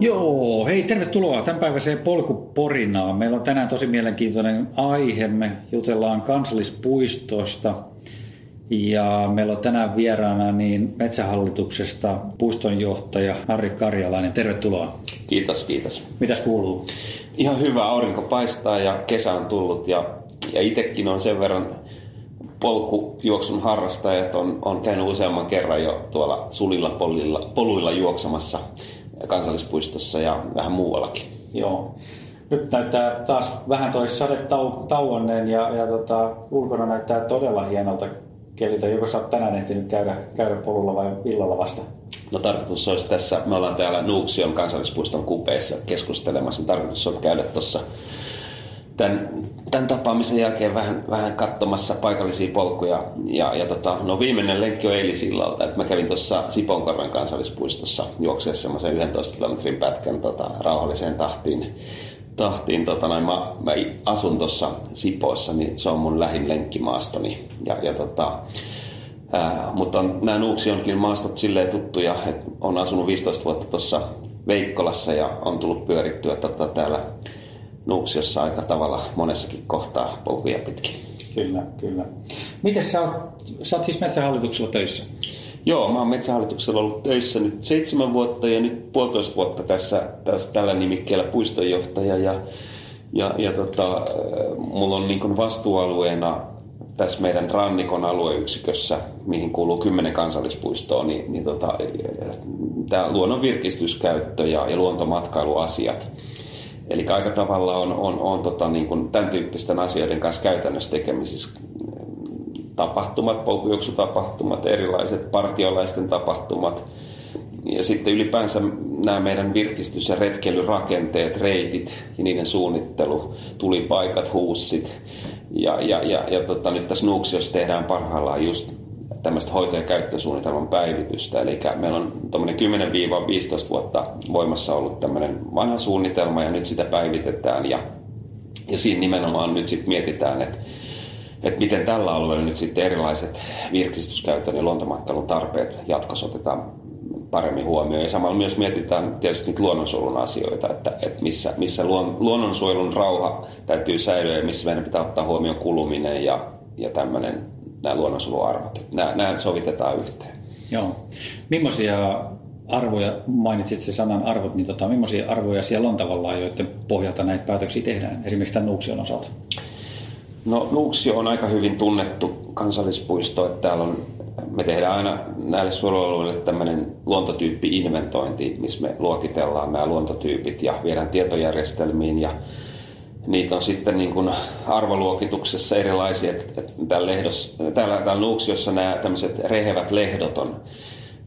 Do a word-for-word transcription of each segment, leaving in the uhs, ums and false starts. Joo, hei, tervetuloa tämänpäiväiseen polkuporinaan. Meillä on tänään tosi mielenkiintoinen aihe. Me jutellaan kansallispuistosta ja meillä on tänään vieraana niin Metsähallituksesta puistonjohtaja Harri Karjalainen. Tervetuloa. Kiitos, kiitos. Mitäs kuuluu? Ihan hyvä, aurinko paistaa ja kesä on tullut ja, ja itsekin on sen verran polkujuoksun harrastajat on, on käynyt useamman kerran jo tuolla sulilla polilla, poluilla juoksamassa kansallispuistossa ja vähän muuallakin. Joo. Nyt näyttää taas vähän toi sade tau- tauonneen ja, ja tota, ulkona näyttää todella hienolta keliltä. Joko sä oot tänään ehtinyt käydä, käydä polulla vai illalla vasta? No tarkoitus olisi tässä, me ollaan täällä Nuuksion kansallispuiston kupeessa keskustelemassa, niin tarkoitus on käydä tuossa Tämän, tämän tapaamisen jälkeen vähän, vähän katsomassa paikallisia polkuja. Ja, ja tota, no viimeinen lenkki on eilisillalta. Että mä kävin tuossa Sipoonkorven kansallispuistossa juokseessa semmoisen yksitoista kilometrin pätkän tota, rauhalliseen tahtiin. tahtiin tota, noin, mä, mä asun tuossa Sipoossa, niin se on mun lähin lenkkimaastoni. Ja, ja tota, ää, mutta nämä Nuuksionkin maastot silleen tuttuja, että on asunut viisitoista vuotta tuossa Veikkolassa ja on tullut pyörittyä tota, täällä Nuuksiossa aika tavalla monessakin kohtaa polkuja pitkin. Kyllä, kyllä. Miten sä oot, sä oot siis Metsähallituksella töissä? Joo, mä oon Metsähallituksella ollut töissä nyt seitsemän vuotta ja nyt puolitoista vuotta tässä, tässä tällä nimikkeellä puistonjohtaja. Ja, ja, ja tota, mulla on niin kuin vastuualueena tässä meidän rannikon alueyksikössä, mihin kuuluu kymmenen kansallispuistoa, niin, niin tota, tämä luonnon virkistyskäyttö ja, ja luontomatkailuasiat. Eli aika tavalla on, on, on tota, niin kuin tämän tyyppisten asioiden kanssa käytännössä tekemisissä. Tapahtumat, polkujuoksutapahtumat, erilaiset partiolaisten tapahtumat. Ja sitten ylipäänsä nämä meidän virkistys- ja retkeilyrakenteet, reitit ja niiden suunnittelu, tulipaikat, huussit. Ja, ja, ja, ja tota, nyt tässä Nuuksiossa tehdään parhaillaan just tämmöistä hoito- ja käyttösuunnitelman päivitystä. Eli meillä on tuommoinen kymmenen viisitoista vuotta voimassa ollut tämmöinen vanha suunnitelma ja nyt sitä päivitetään. Ja, ja siinä nimenomaan nyt sitten mietitään, että et miten tällä alueella nyt sitten erilaiset virkistyskäytön ja luontomatkailun tarpeet jatkossa otetaan paremmin huomioon. Ja samalla myös mietitään tietysti niitä luonnonsuojelun asioita, että et missä, missä luon, luonnonsuojelun rauha täytyy säilyä ja missä meidän pitää ottaa huomioon kuluminen ja, ja tämmöinen nämä luonnonsuojeluarvot. Nämä, nämä sovitetaan yhteen. Joo. Millaisia arvoja, mainitsit se sanan arvot, niin tota, millaisia arvoja siellä on tavallaan, joiden pohjalta näitä päätöksiä tehdään, esimerkiksi tämän Nuuksion osalta? No Nuuksio on aika hyvin tunnettu kansallispuisto, että täällä on, me tehdään aina näille suojelualueille tämmöinen luontotyyppi-inventointi, missä me luokitellaan nämä luontotyypit ja viedään tietojärjestelmiin ja niitä on sitten niin kuin arvoluokituksessa erilaisia. Täällä, lehdos, täällä, täällä Nuuksiossa nämä tämmöiset rehevät lehdot on,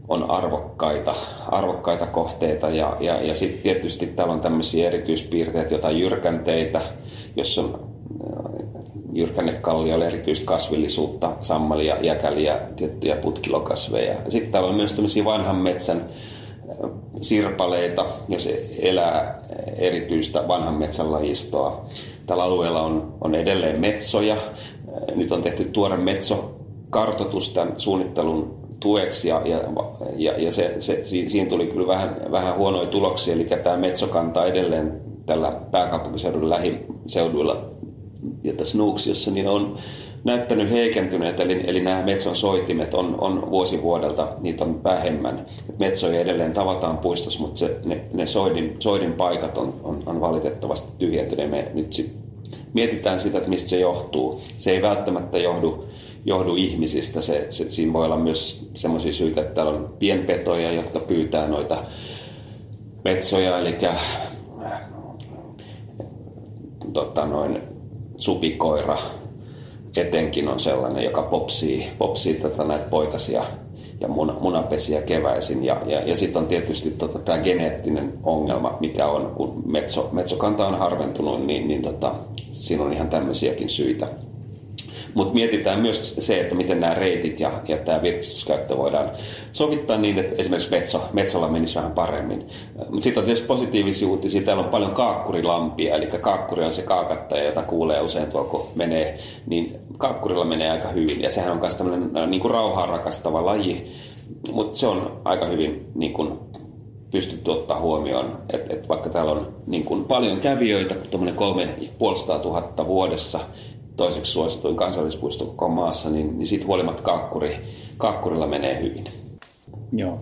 on arvokkaita, arvokkaita kohteita. Ja, ja, ja sitten tietysti täällä on tämmöisiä erityispiirteitä, jotain jyrkänteitä, jos on jyrkännekallioilla erityistä kasvillisuutta, sammalia, jäkäliä, tiettyjä putkilokasveja. Sitten täällä on myös tämmöisiä vanhan metsän sirpaleita, jos elää erityistä vanhan metsän lajistoa. Tällä alueella on, on edelleen metsoja. Nyt on tehty tuore metsokartoitus tämän suunnittelun tueksi ja, ja, ja se, se, siinä tuli kyllä vähän, vähän huonoja tuloksia. Eli tämä metsokanta edelleen tällä pääkaupunkiseudun lähiseuduilla ja tässä Nuuksiossa niin on näyttänyt heikentyneet, eli, eli nämä metson soitimet on, on vuosi vuodelta, niitä on vähemmän. Et metsoja edelleen tavataan puistossa, mutta se, ne, ne soidin, soidin paikat on, on, on valitettavasti tyhjentyneet. Me nyt sit mietitään sitä, että mistä se johtuu. Se ei välttämättä johdu, johdu ihmisistä. Se, se, siinä voi olla myös sellaisia syitä, että täällä on pienpetoja, jotka pyytää noita metsoja, eli tota noin, supikoira etenkin on sellainen, joka popsii, popsii tätä näitä poikasia ja munapesiä keväisin. Ja, ja, ja sitten on tietysti tota, tämä geneettinen ongelma, mikä on, kun metso, metsokanta on harventunut, niin, niin tota, siinä on ihan tämmöisiäkin syitä. Mutta mietitään myös se, että miten nämä reitit ja, ja tämä virkistyskäyttö voidaan sovittaa niin, että esimerkiksi metso, metsolla menisi vähän paremmin. Mutta sitten on tietysti positiivisia uutisia. Täällä on paljon kaakkurilampia, eli kaakkuri on se kaakattaja, jota kuulee usein tuolla, kun menee. Niin kaakkurilla menee aika hyvin, ja sehän on myös tämmöinen niin kuin rauhaa rakastava laji, mutta se on aika hyvin niin kuin pystytty ottaa huomioon, että et vaikka täällä on niin kuin paljon kävijöitä, tuommoinen kolmesataaviisikymmentätuhatta vuodessa, toiseksi suosituin kansallispuisto koko maassa, niin, niin siitä huolimatta Kaakkuri, Kaakkurilla menee hyvin. Joo.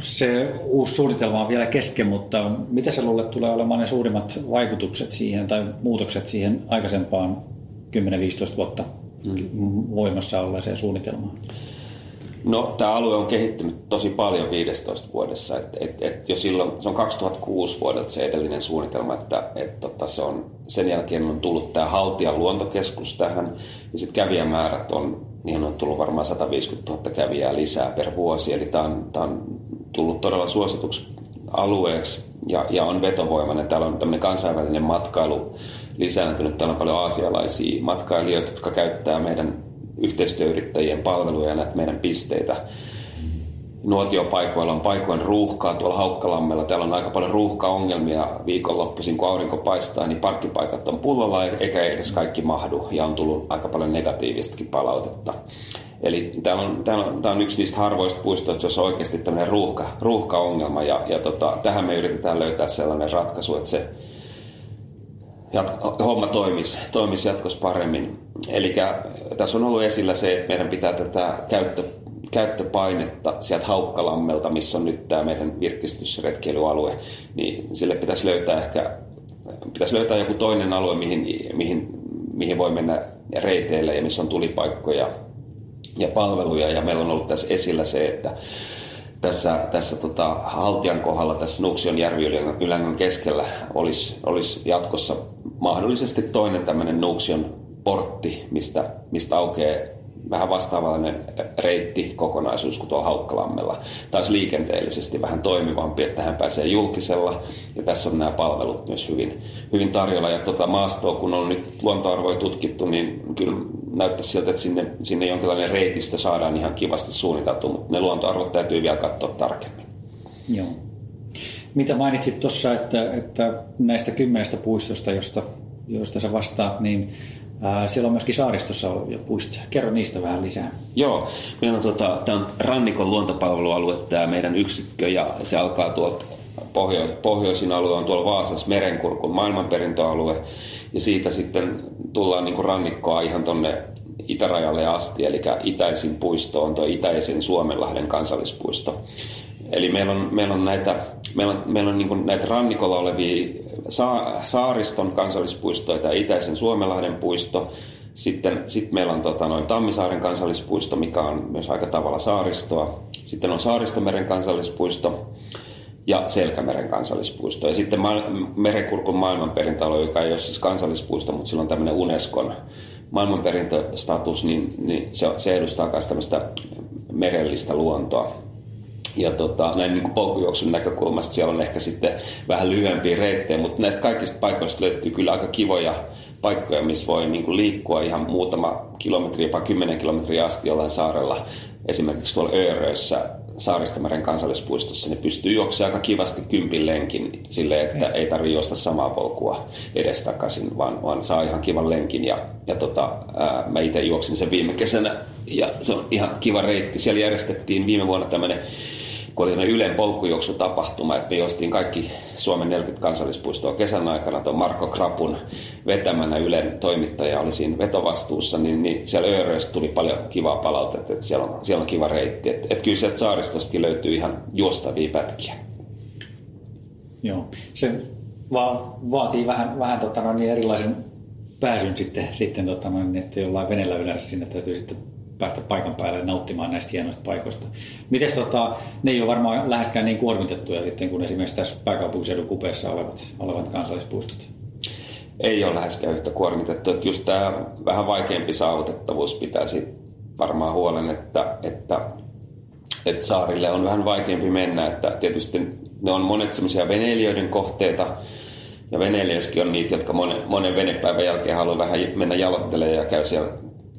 Se uusi suunnitelma on vielä kesken, mutta mitä sä luulet tulee olemaan ne suurimmat vaikutukset siihen tai muutokset siihen aikaisempaan kymmenen viisitoista vuotta voimassa olleeseen suunnitelmaan? No, tämä alue on kehittynyt tosi paljon viidessätoista vuodessa. Et, et, et jo silloin, se on kaksituhattakuusi vuodelta se edellinen suunnitelma, että et, tota, se on, sen jälkeen on tullut tämä Haltian luontokeskus tähän, ja sitten kävijämäärät on, niihin on tullut varmaan sataviisikymmentätuhatta kävijää lisää per vuosi, eli tämä on, on tullut todella suosituksi alueeksi ja, ja on vetovoimainen. Täällä on tämmöinen kansainvälinen matkailu lisääntynyt, täällä on paljon aasialaisia matkailijoita, jotka käyttää meidän yhteistyöyrittäjien palveluja ja näitä meidän pisteitä. Nuotiopaikoilla on paikoin ruuhkaa tuolla Haukkalammella. Täällä on aika paljon ruuhkaongelmia viikonloppuisin, kun aurinko paistaa, niin parkkipaikat on pullolla eikä edes kaikki mahdu. Ja on tullut aika paljon negatiivistakin palautetta. Eli täällä on, täällä on, tää on yksi niistä harvoista puistoista, jossa on oikeasti tämmöinen ruuhka, ruuhkaongelma. Ja, ja tota, tähän me yritetään löytää sellainen ratkaisu, että se Jatko, homma toimisi, toimisi jatkossa paremmin. Eli tässä on ollut esillä se, että meidän pitää tätä käyttö, käyttöpainetta sieltä Haukkalammelta, missä on nyt tämä meidän virkistysretkeilyalue, niin sille pitäisi löytää ehkä pitäisi löytää joku toinen alue, mihin, mihin, mihin voi mennä reiteille ja missä on tulipaikkoja ja palveluja. Ja meillä on ollut tässä esillä se, että Tässä, tässä tota, Haltian kohdalla, tässä Nuuksion järviylän keskellä olisi, olisi jatkossa mahdollisesti toinen tämmöinen Nuuksion portti, mistä, mistä aukeaa vähän vastaavallainen reittikokonaisuus kuin tuo Haukkalammella. Taisi liikenteellisesti vähän toimivampi, että hän pääsee julkisella ja tässä on nämä palvelut myös hyvin, hyvin tarjolla. Ja tota maastoa, kun on nyt luontoarvoja tutkittu, niin kyllä näyttäisi siltä, että sinne, sinne jonkinlainen reitistö saadaan ihan kivasti suunniteltu, mutta ne luontoarvot täytyy vielä katsoa tarkemmin. Joo. Mitä mainitsit tuossa, että, että näistä kymmenestä puistosta, josta, josta sä vastaat, niin siellä on myöskin saaristossa jo puistoja. Kerro niistä vähän lisää. Joo, meillä on, tuota, tämä on rannikon luontopalvelualue, tämä meidän yksikkö, ja se alkaa tuolta pohjois, pohjoisin alue, on tuolla Vaasassa Merenkurkun maailmanperintöalue, ja siitä sitten tullaan niin kuin rannikkoa ihan tuonne itärajalle asti, eli Itäisin puisto on tuo Itäisen Suomenlahden kansallispuisto. Eli meillä on, meillä on näitä, meillä on, meillä on niin kuin näitä rannikolla olevia Sa- Saariston kansallispuistoja, tämä Itäisen Suomenlahden puisto. Sitten sit meillä on tota, noin Tammisaaren kansallispuisto, mikä on myös aika tavalla saaristoa. Sitten on Saaristomeren kansallispuisto ja Selkämeren kansallispuisto. Ja sitten ma- Merenkurkun maailmanperintöalue, joka ei ole siis kansallispuisto, mutta sillä on tämmöinen Unescon maailmanperintöstatus, niin, niin se, se edustaa myös tämmöistä merellistä luontoa. Ja tota, näin niin kuin polkujuoksun näkökulmasta siellä on ehkä sitten vähän lyhyempiä reittejä, mutta näistä kaikista paikoista löytyy kyllä aika kivoja paikkoja, missä voi niin kuin liikkua ihan muutama kilometri, jopa kymmenen kilometriä asti jollain saarella. Esimerkiksi tuolla Örössä Saaristomeren kansallispuistossa niin pystyy juoksemaan aika kivasti kympin lenkin silleen, että ei tarvitse juosta samaa polkua edestakaisin, vaan, vaan saa ihan kivan lenkin. Ja, ja tota, ää, mä itse juoksin sen viime kesänä ja se on ihan kiva reitti. Siellä järjestettiin viime vuonna tämmöinen kun oli tämmöinen Ylen polkujuoksutapahtuma, että me joistiin kaikki Suomen neljäkymmentä kansallispuistoa kesän aikana, tuon Marko Krapun vetämänä Ylen toimittaja oli siinä vetovastuussa, niin, niin siellä Öröstä tuli paljon kivaa palautetta, että siellä on, siellä on kiva reitti. Että et kyllä sieltä saaristostakin löytyy ihan juostavia pätkiä. Joo, se va- vaatii vähän, vähän tota noin, erilaisen pääsyn sitten, sitten tota noin, että jollain venellä yleensä sinne täytyy sitten päästä paikan päälle nauttimaan näistä hienoista paikoista. Mites tota, ne ei ole varmaan läheskään niin kuormitettuja sitten kuin esimerkiksi tässä pääkaupunkiseudun kupeessa olevat, olevat kansallispuistot? Ei ole läheskään yhtä kuormitettu. Että just tämä vähän vaikeampi saavutettavuus pitää sit varmaan huolen, että, että, että saarille on vähän vaikeampi mennä. Että tietysti ne on monet semmoisia veneilijöiden kohteita, ja veneilijöissäkin on niitä, jotka monen, monen venepäivän jälkeen haluaa vähän mennä jaloittelemaan ja käy siellä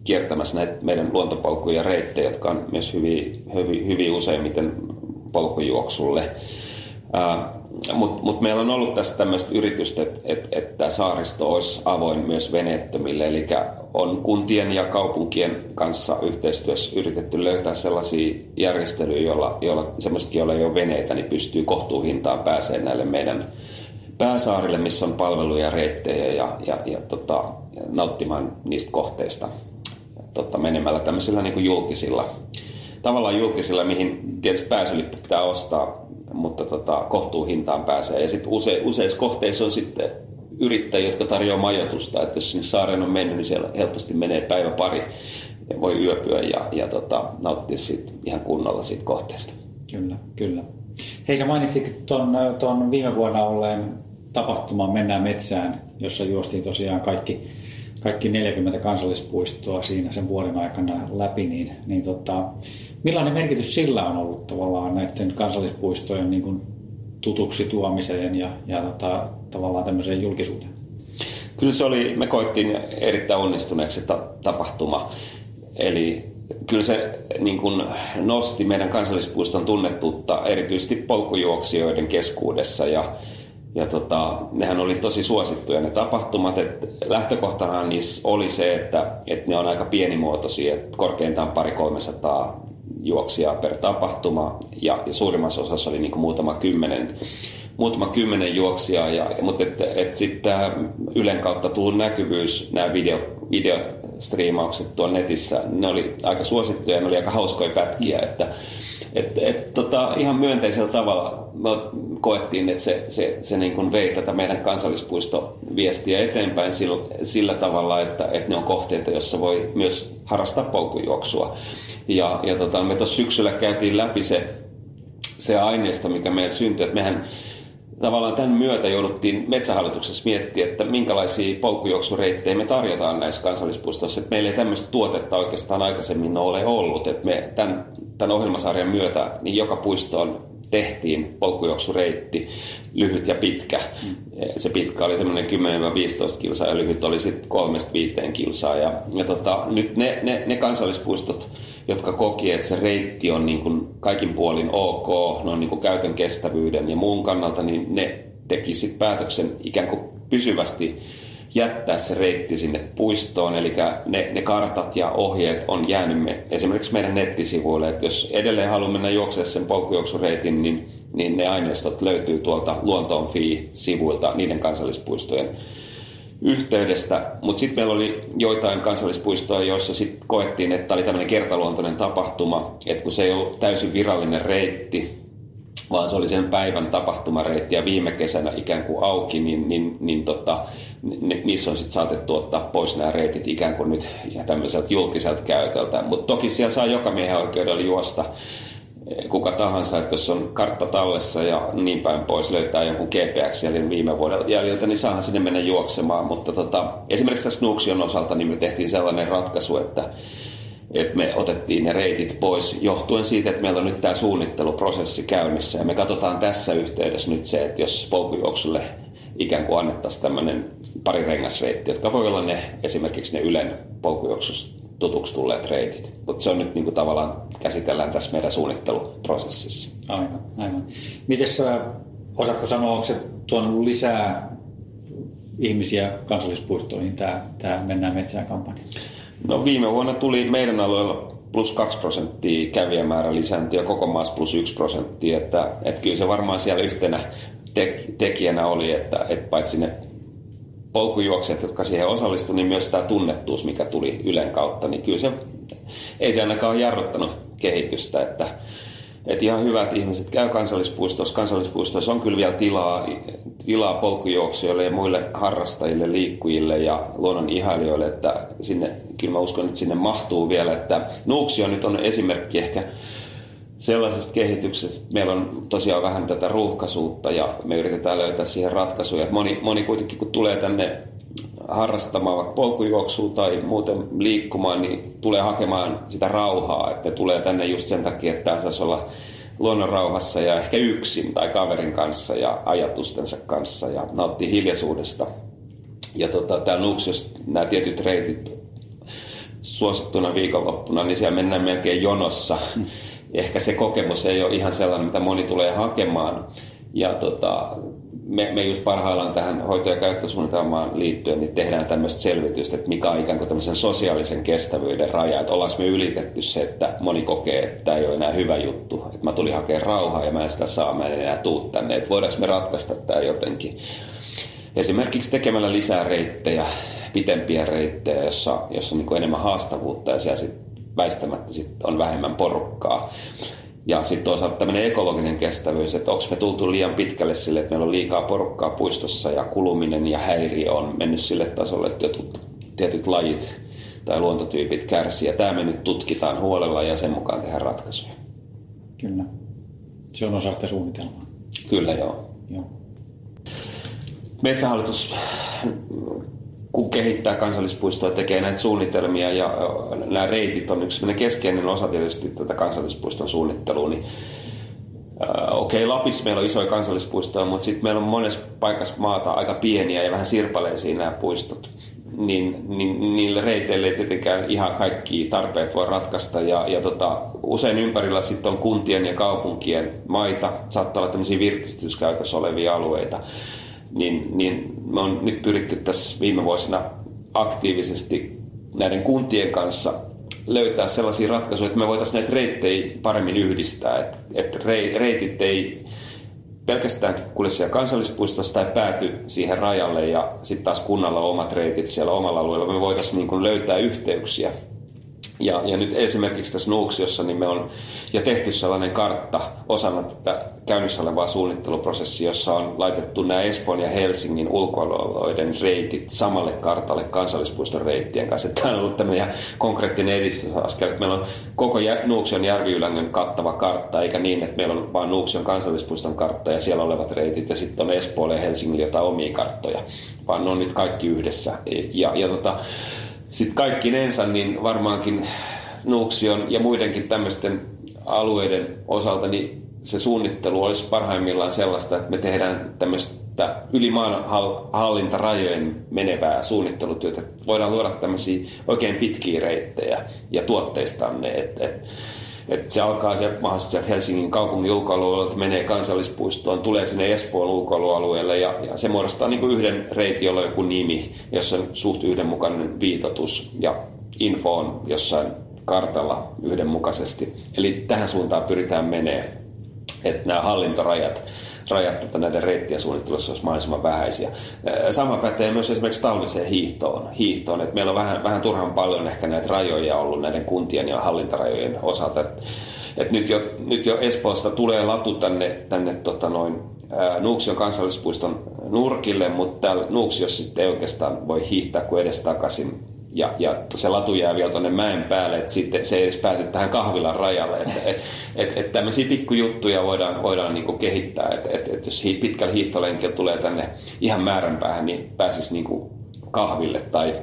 kiertämässä näitä meidän luontopolkuja ja reittejä, jotka on myös hyvin, hyvin, hyvin useimmiten polkujuoksulle. Ää, Mutta mut meillä on ollut tässä tämmöistä yritystä, että et, et tämä saaristo olisi avoin myös veneettömille. Eli on kuntien ja kaupunkien kanssa yhteistyössä yritetty löytää sellaisia järjestelyjä, joilla, joilla semmoisetkin, joilla ei ole veneitä, niin pystyy kohtuuhintaan pääsemään näille meidän pääsaarille, missä on palveluja, reittejä ja, ja, ja tota, nauttimaan niistä kohteista tota, menemällä tämmöisillä niin kuin julkisilla, tavallaan julkisilla, mihin tietysti pääsylippu pitää ostaa, mutta tota, kohtuuhintaan pääsee. Ja sitten use, useissa kohteissa on sitten yrittäjiä, jotka tarjoaa majoitusta. Että jos sinne saareen on mennyt, niin siellä helposti menee päivä pari ja voi yöpyä ja, ja tota, nauttia siitä, ihan kunnolla siitä kohteesta. Kyllä, kyllä. Hei, sä mainitsit ton, ton viime vuonna olleen tapahtuman Mennään metsään, jossa juostiin tosiaan kaikki, kaikki neljäkymmentä kansallispuistoa siinä sen vuoden aikana läpi. Niin, niin tota, millainen merkitys sillä on ollut tavallaan näiden kansallispuistojen niin kuin tutuksi tuomiseen ja, ja tota, tavallaan tämmöiseen julkisuuteen? Kyllä se oli, me koettiin erittäin onnistuneeksi ta- tapahtuma. Eli kyllä se niin kuin nosti meidän kansallispuiston tunnettuutta erityisesti polkujuoksijoiden keskuudessa ja, ja tota, nehän oli tosi suosittuja ne tapahtumat. Et lähtökohtana niissä oli se, että et ne on aika pienimuotoisia, että korkeintaan pari kolmesataa juoksijaa per tapahtuma ja, ja suurimmassa osassa oli niin kuin muutama kymmenen. Muutama kymmenen juoksijaa, ja, mutta et, et sitten tämä Ylen kautta tullut näkyvyys, nämä video, videostriimaukset tuolla netissä, ne oli aika suosittuja ja ne oli aika hauskoja pätkiä. Että, et, et, tota, ihan myönteisellä tavalla me koettiin, että se, se, se niin kuin vei tätä meidän kansallispuistoviestiä eteenpäin sillä, sillä tavalla, että, että ne on kohteita, jossa voi myös harrastaa polkujuoksua. Ja, ja tota, me tuossa syksyllä käytiin läpi se, se aineisto, mikä meillä syntyi, että mehän tavallaan tämän myötä jouduttiin Metsähallituksessa miettimään, että minkälaisia polkujuoksureittejä me tarjotaan näissä kansallispuistoissa. Että meillä ei tämmöistä tuotetta oikeastaan aikaisemmin ole ollut. Että me tämän, tämän ohjelmasarjan myötä niin joka puistoon tehtiin polkujuoksureitti, lyhyt ja pitkä. Mm. Se pitkä oli semmoinen kymmenen viisitoista kilsaa ja lyhyt oli sitten kolmesta viiteen kilsaa. Ja, ja tota, nyt ne, ne, ne kansallispuistot, jotka koki, että se reitti on niin kuin kaikin puolin ok, no niin kuin käytön kestävyyden ja muun kannalta, niin ne teki sitten päätöksen ikään kuin pysyvästi jättää se reitti sinne puistoon. Eli ne, ne kartat ja ohjeet on jäänyt me, esimerkiksi meidän nettisivuille. Et jos edelleen haluaa mennä juoksemaan sen polkujuoksureitin, niin, niin ne aineistot löytyy tuolta Luontoon.fi-sivuilta niiden kansallispuistojen yhteydestä. Mutta sitten meillä oli joitain kansallispuistoja, joissa sit koettiin, että oli tämmöinen kertaluontoinen tapahtuma, että kun se ei ollut täysin virallinen reitti, vaan se oli sen päivän tapahtumareitti ja viime kesänä ikään kuin auki, niin, niin, niin tota, ni, niissä on sitten saatettu ottaa pois nämä reitit ikään kuin nyt ja tämmöiseltä julkiselta käytöltä. Mutta toki siellä saa joka miehen oikeudella juosta kuka tahansa, että jos on kartta tallessa ja niin päin pois löytää jonkun G P X eli viime vuodelta jäljiltä, niin saahan sinne mennä juoksemaan. Mutta tota, esimerkiksi tässä Nuuksion osalta niin me tehtiin sellainen ratkaisu, että Et me otettiin ne reitit pois johtuen siitä, että meillä on nyt tämä suunnitteluprosessi käynnissä. Ja me katsotaan tässä yhteydessä nyt se, että jos polkujuoksulle ikään kuin annettaisiin tämmöinen pari rengasreitti, jotka voi olla ne, esimerkiksi ne Ylen polkujuoksusta tutuksi tulleet reitit. Mutta se on nyt niinku tavallaan, käsitellään tässä meidän suunnitteluprosessissa. Aivan, aivan. Mites osaatko sanoa, onko se tuonut lisää ihmisiä kansallispuistoihin tämä, tämä Mennään metsään -kampanja? No viime vuonna tuli meidän alueella plus kaksi prosenttia kävijämäärä lisääntyä, koko maassa plus yksi prosenttia. Että, että kyllä se varmaan siellä yhtenä tekijänä oli, että, että paitsi ne polkujuoksijat, jotka siihen osallistuivat, niin myös tämä tunnettuus, mikä tuli Ylen kautta, niin kyllä se ei se ainakaan ole jarruttanut kehitystä. Että, että ihan hyvät ihmiset käy kansallispuistossa. Kansallispuistossa on kyllä vielä tilaa, tilaa polkujuoksijoille ja muille harrastajille, liikkujille ja luonnon ihailijoille, että sinne, kyllä mä uskon, että sinne mahtuu vielä. Että Nuuksio nyt on esimerkki ehkä sellaisesta kehityksestä, että meillä on tosiaan vähän tätä ruuhkaisuutta ja me yritetään löytää siihen ratkaisuja. Että moni, moni kuitenkin, kun tulee tänne harrastamaan polkujuoksua tai muuten liikkumaan, niin tulee hakemaan sitä rauhaa. Että tulee tänne just sen takia, että tämä saisi olla luonnon rauhassa ja ehkä yksin tai kaverin kanssa ja ajatustensa kanssa ja nauttii hiljaisuudesta. Ja tota, täällä Nuuksiossa nämä tietyt reitit suosittuna viikonloppuna, niin siellä mennään melkein jonossa. Ehkä se kokemus ei ole ihan sellainen, mitä moni tulee hakemaan. Ja tota, me, me just parhaillaan tähän hoito- ja käyttösuunnitelmaan liittyen niin tehdään tämmöistä selvitystä, että mikä on ikään kuin tämmöisen sosiaalisen kestävyyden raja. Että ollaanko me ylitetty se, että moni kokee, että tämä ei ole enää hyvä juttu. Että mä tulin hakemaan rauhaa ja mä en sitä saa, mä en enää tuu tänne. Että voidaanko me ratkaista tämä jotenkin. Esimerkiksi tekemällä lisää reittejä, pitempiä reittejä, jossa, jossa on niin kuin enemmän haastavuutta ja siellä sit väistämättä sit on vähemmän porukkaa. Ja sitten toisaalta tämmöinen ekologinen kestävyys, että onko me tultu liian pitkälle sille, että meillä on liikaa porukkaa puistossa ja kuluminen ja häiriö on mennyt sille tasolle, että tietyt, tietyt lajit tai luontotyypit kärsii. Ja tämä me nyt tutkitaan huolella ja sen mukaan tehdään ratkaisuja. Kyllä. Se on osa sitä suunnitelmaa. Kyllä, joo. joo. Metsähallitus, kun kehittää kansallispuistoa, tekee näitä suunnitelmia ja nämä reitit on yksi keskeinen osa tietysti tätä kansallispuiston suunnittelua. Niin, Okei, okay, Lapissa meillä on isoja kansallispuistoja, mutta sitten meillä on monessa paikassa maata aika pieniä ja vähän sirpaleisia nämä puistot. Niin, niin, niille reiteille ei tietenkään ihan kaikki tarpeet voi ratkaista. Ja, ja tota, usein ympärillä sitten on kuntien ja kaupunkien maita, saattaa olla tämmöisiä virkistyskäytössä olevia alueita. Niin, niin me on nyt pyritty tässä viime vuosina aktiivisesti näiden kuntien kanssa löytää sellaisia ratkaisuja, että me voitaisiin näitä reittejä paremmin yhdistää. Että et reitit ei pelkästään kulje siellä kansallispuistossa tai pääty siihen rajalle ja sitten taas kunnalla on omat reitit siellä omalla alueella. Me voitaisiin niin kuin löytää yhteyksiä. Ja, ja nyt esimerkiksi tässä Nuuksiossa niin me on jo tehty sellainen kartta osana tätä käynnissä olevaa suunnitteluprosessia, jossa on laitettu nämä Espoon ja Helsingin ulkoalueiden reitit samalle kartalle kansallispuiston reittien kanssa. Tämä on ollut tämmöinen konkreettinen edistysaskel, että meillä on koko Nuuksion järviylängön kattava kartta, eikä niin, että meillä on vain Nuuksion kansallispuiston kartta ja siellä olevat reitit ja sitten on Espoolle ja Helsingille jotain omia karttoja, vaan ne on nyt kaikki yhdessä. Ja, ja tota... Sitten kaikkinensa niin varmaankin Nuuksion ja muidenkin tämmöisten alueiden osalta niin se suunnittelu olisi parhaimmillaan sellaista, että me tehdään tämmöistä yli maan hallintarajojen menevää suunnittelutyötä. Voidaan luoda tämmöisiä oikein pitkiä reittejä ja tuotteistaa ne, että et, et se alkaa sieltä mahdollisesti sieltä Helsingin kaupungin ulkoalueelta, menee kansallispuistoon, tulee sinne Espoon ulkoalueelle ja, ja se muodostaa niin kuin yhden reitin, jolla on joku nimi, jossa on suht yhdenmukainen viitoitus ja info on jossain kartalla yhdenmukaisesti. Eli tähän suuntaan pyritään menee, että nämä hallintarajat rajat näiden reittien suunnittelussa olisi mahdollisimman vähäisiä. Sama pätee myös esimerkiksi talviseen hiihtoon. hiihtoon että meillä on vähän, vähän turhan paljon ehkä näitä rajoja ollut näiden kuntien ja hallintarajojen osalta. Et, et nyt, jo, nyt jo Espoosta tulee latu tänne, tänne tota noin, Nuuksion kansallispuiston nurkille, mutta täällä Nuuksiossa sitten ei oikeastaan voi hiihtää kuin edestakaisin. Ja, ja se latu jää vielä tuonne mäen päälle, että sitten se ei edes pääty tähän kahvilan rajalle. Että et, et, et tämmöisiä pikkujuttuja voidaan, voidaan niinku kehittää. Että et, et jos pitkällä hiihtolenkillä tulee tänne ihan määränpäähän, niin pääsisi niinku kahville tai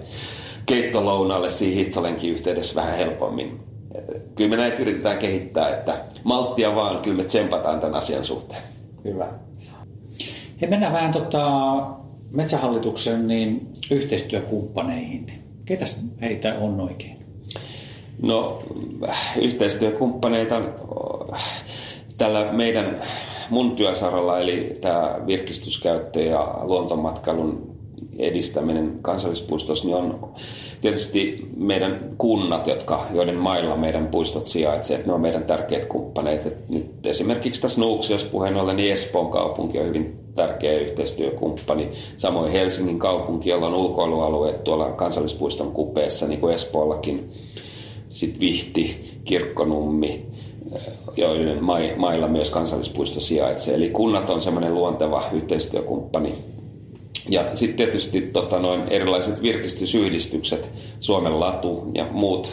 keittolounalle siinä hiihtolenkin yhteydessä vähän helpommin. Kyllä me näitä yritetään kehittää, että malttia vaan, kyllä me tsempataan tämän asian suhteen. Hyvä. Hei, mennään vähän tota Metsähallituksen niin yhteistyökumppaneihin. Ketäs heitä on oikein? No, yhteistyökumppaneita tällä meidän mun työsaralla, eli tämä virkistyskäyttö ja luontomatkailun edistäminen kansallispuistossa, niin on tietysti meidän kunnat, jotka, joiden mailla meidän puistot sijaitsevat. Ne on meidän tärkeät kumppaneet. Et nyt esimerkiksi tässä Nuuksiossa puheen ollen, niin Espoon kaupunki on hyvin tärkeä yhteistyökumppani. Samoin Helsingin kaupunki, jolla on ulkoilualueet tuolla kansallispuiston kupeessa, niin kuin Espoollakin. Sitten Vihti, Kirkkonummi, joiden mailla myös kansallispuisto sijaitsee. Eli kunnat on semmoinen luonteva yhteistyökumppani. Ja sitten tietysti tota, noin erilaiset virkistysyhdistykset, Suomen Latu ja muut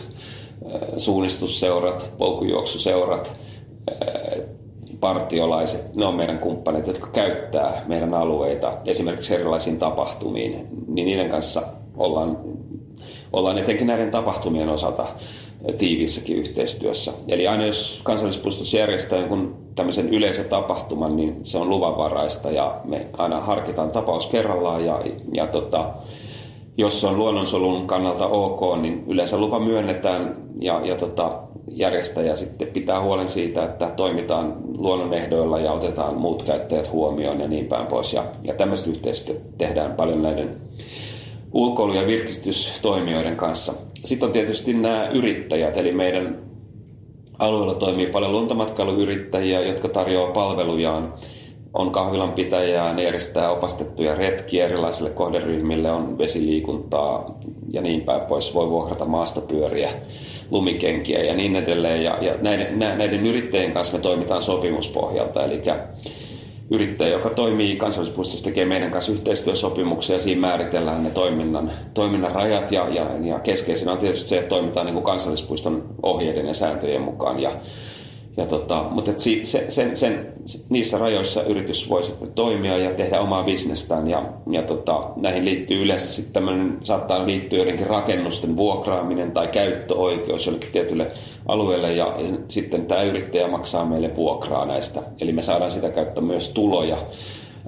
suunnistusseurat, polkujuoksuseurat, partiolaiset, ne on meidän kumppanit, jotka käyttää meidän alueita esimerkiksi erilaisiin tapahtumiin, niin niiden kanssa ollaan, ollaan etenkin näiden tapahtumien osalta tiiviissäkin yhteistyössä. Eli aina jos kansallispuistossa järjestää jonkun tämmöisen yleisötapahtuman, niin se on luvanvaraista ja me aina harkitaan tapaus kerrallaan ja, ja tota, jos se on luonnonsuojelun kannalta ok, niin yleensä lupa myönnetään ja, ja tota, järjestäjä sitten pitää huolen siitä, että toimitaan luonnonehdoilla ja otetaan muut käyttäjät huomioon ja niin päin pois. Ja, ja tämmöistä yhteistyötä tehdään paljon näiden ulkoilu- ja virkistystoimijoiden kanssa. Sitten on tietysti nämä yrittäjät, eli meidän alueella toimii paljon luontomatkailuyrittäjiä, jotka tarjoaa palvelujaan. On kahvilanpitäjää, ne järjestää opastettuja retkiä erilaisille kohderyhmille, on vesiliikuntaa ja niin päin pois. Voi vuokrata maastopyöriä, lumikenkiä ja niin edelleen. Ja, ja näiden, näiden yrittäjien kanssa me toimitaan sopimuspohjalta. Eli yrittäjä, joka toimii kansallispuistossa, tekee meidän kanssa yhteistyösopimuksia. Siinä määritellään ne toiminnan, toiminnan rajat ja, ja, ja keskeisenä on tietysti se, että toimitaan niin kuin kansallispuiston ohjeiden ja sääntöjen mukaan. Ja, Ja tota, mutta si, sen, sen, sen, niissä rajoissa yritys voi sitten toimia ja tehdä omaa bisnestään. Ja, ja tota, näihin liittyy yleensä sitten tämmöinen, saattaa liittyä joidenkin rakennusten vuokraaminen tai käyttöoikeus jollekin tietylle alueelle. Ja, ja sitten tämä yrittäjä maksaa meille vuokraa näistä. Eli me saadaan sitä käyttää myös tuloja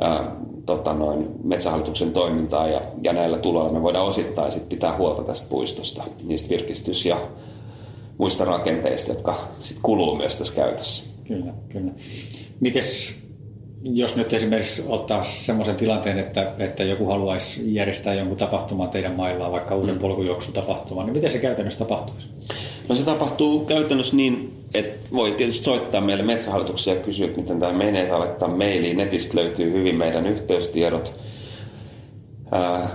ää, tota noin, Metsähallituksen toimintaa. Ja, ja näillä tuloilla me voidaan osittain sit pitää huolta tästä puistosta, niistä virkistys- ja muista rakenteista, jotka sit kuluu myös tässä käytössä. Kyllä, kyllä. Mites, jos nyt esimerkiksi ottaa semmoisen tilanteen, että, että joku haluaisi järjestää jonkun tapahtuman teidän maillaan, vaikka uuden polkujuoksutapahtuman, niin miten se käytännössä tapahtuisi? No se tapahtuu käytännössä niin, että voi tietysti soittaa meille Metsähallitukseen ja kysyä, miten tämä menee, tai laittaa mailiin. Netistä löytyy hyvin meidän yhteystiedot.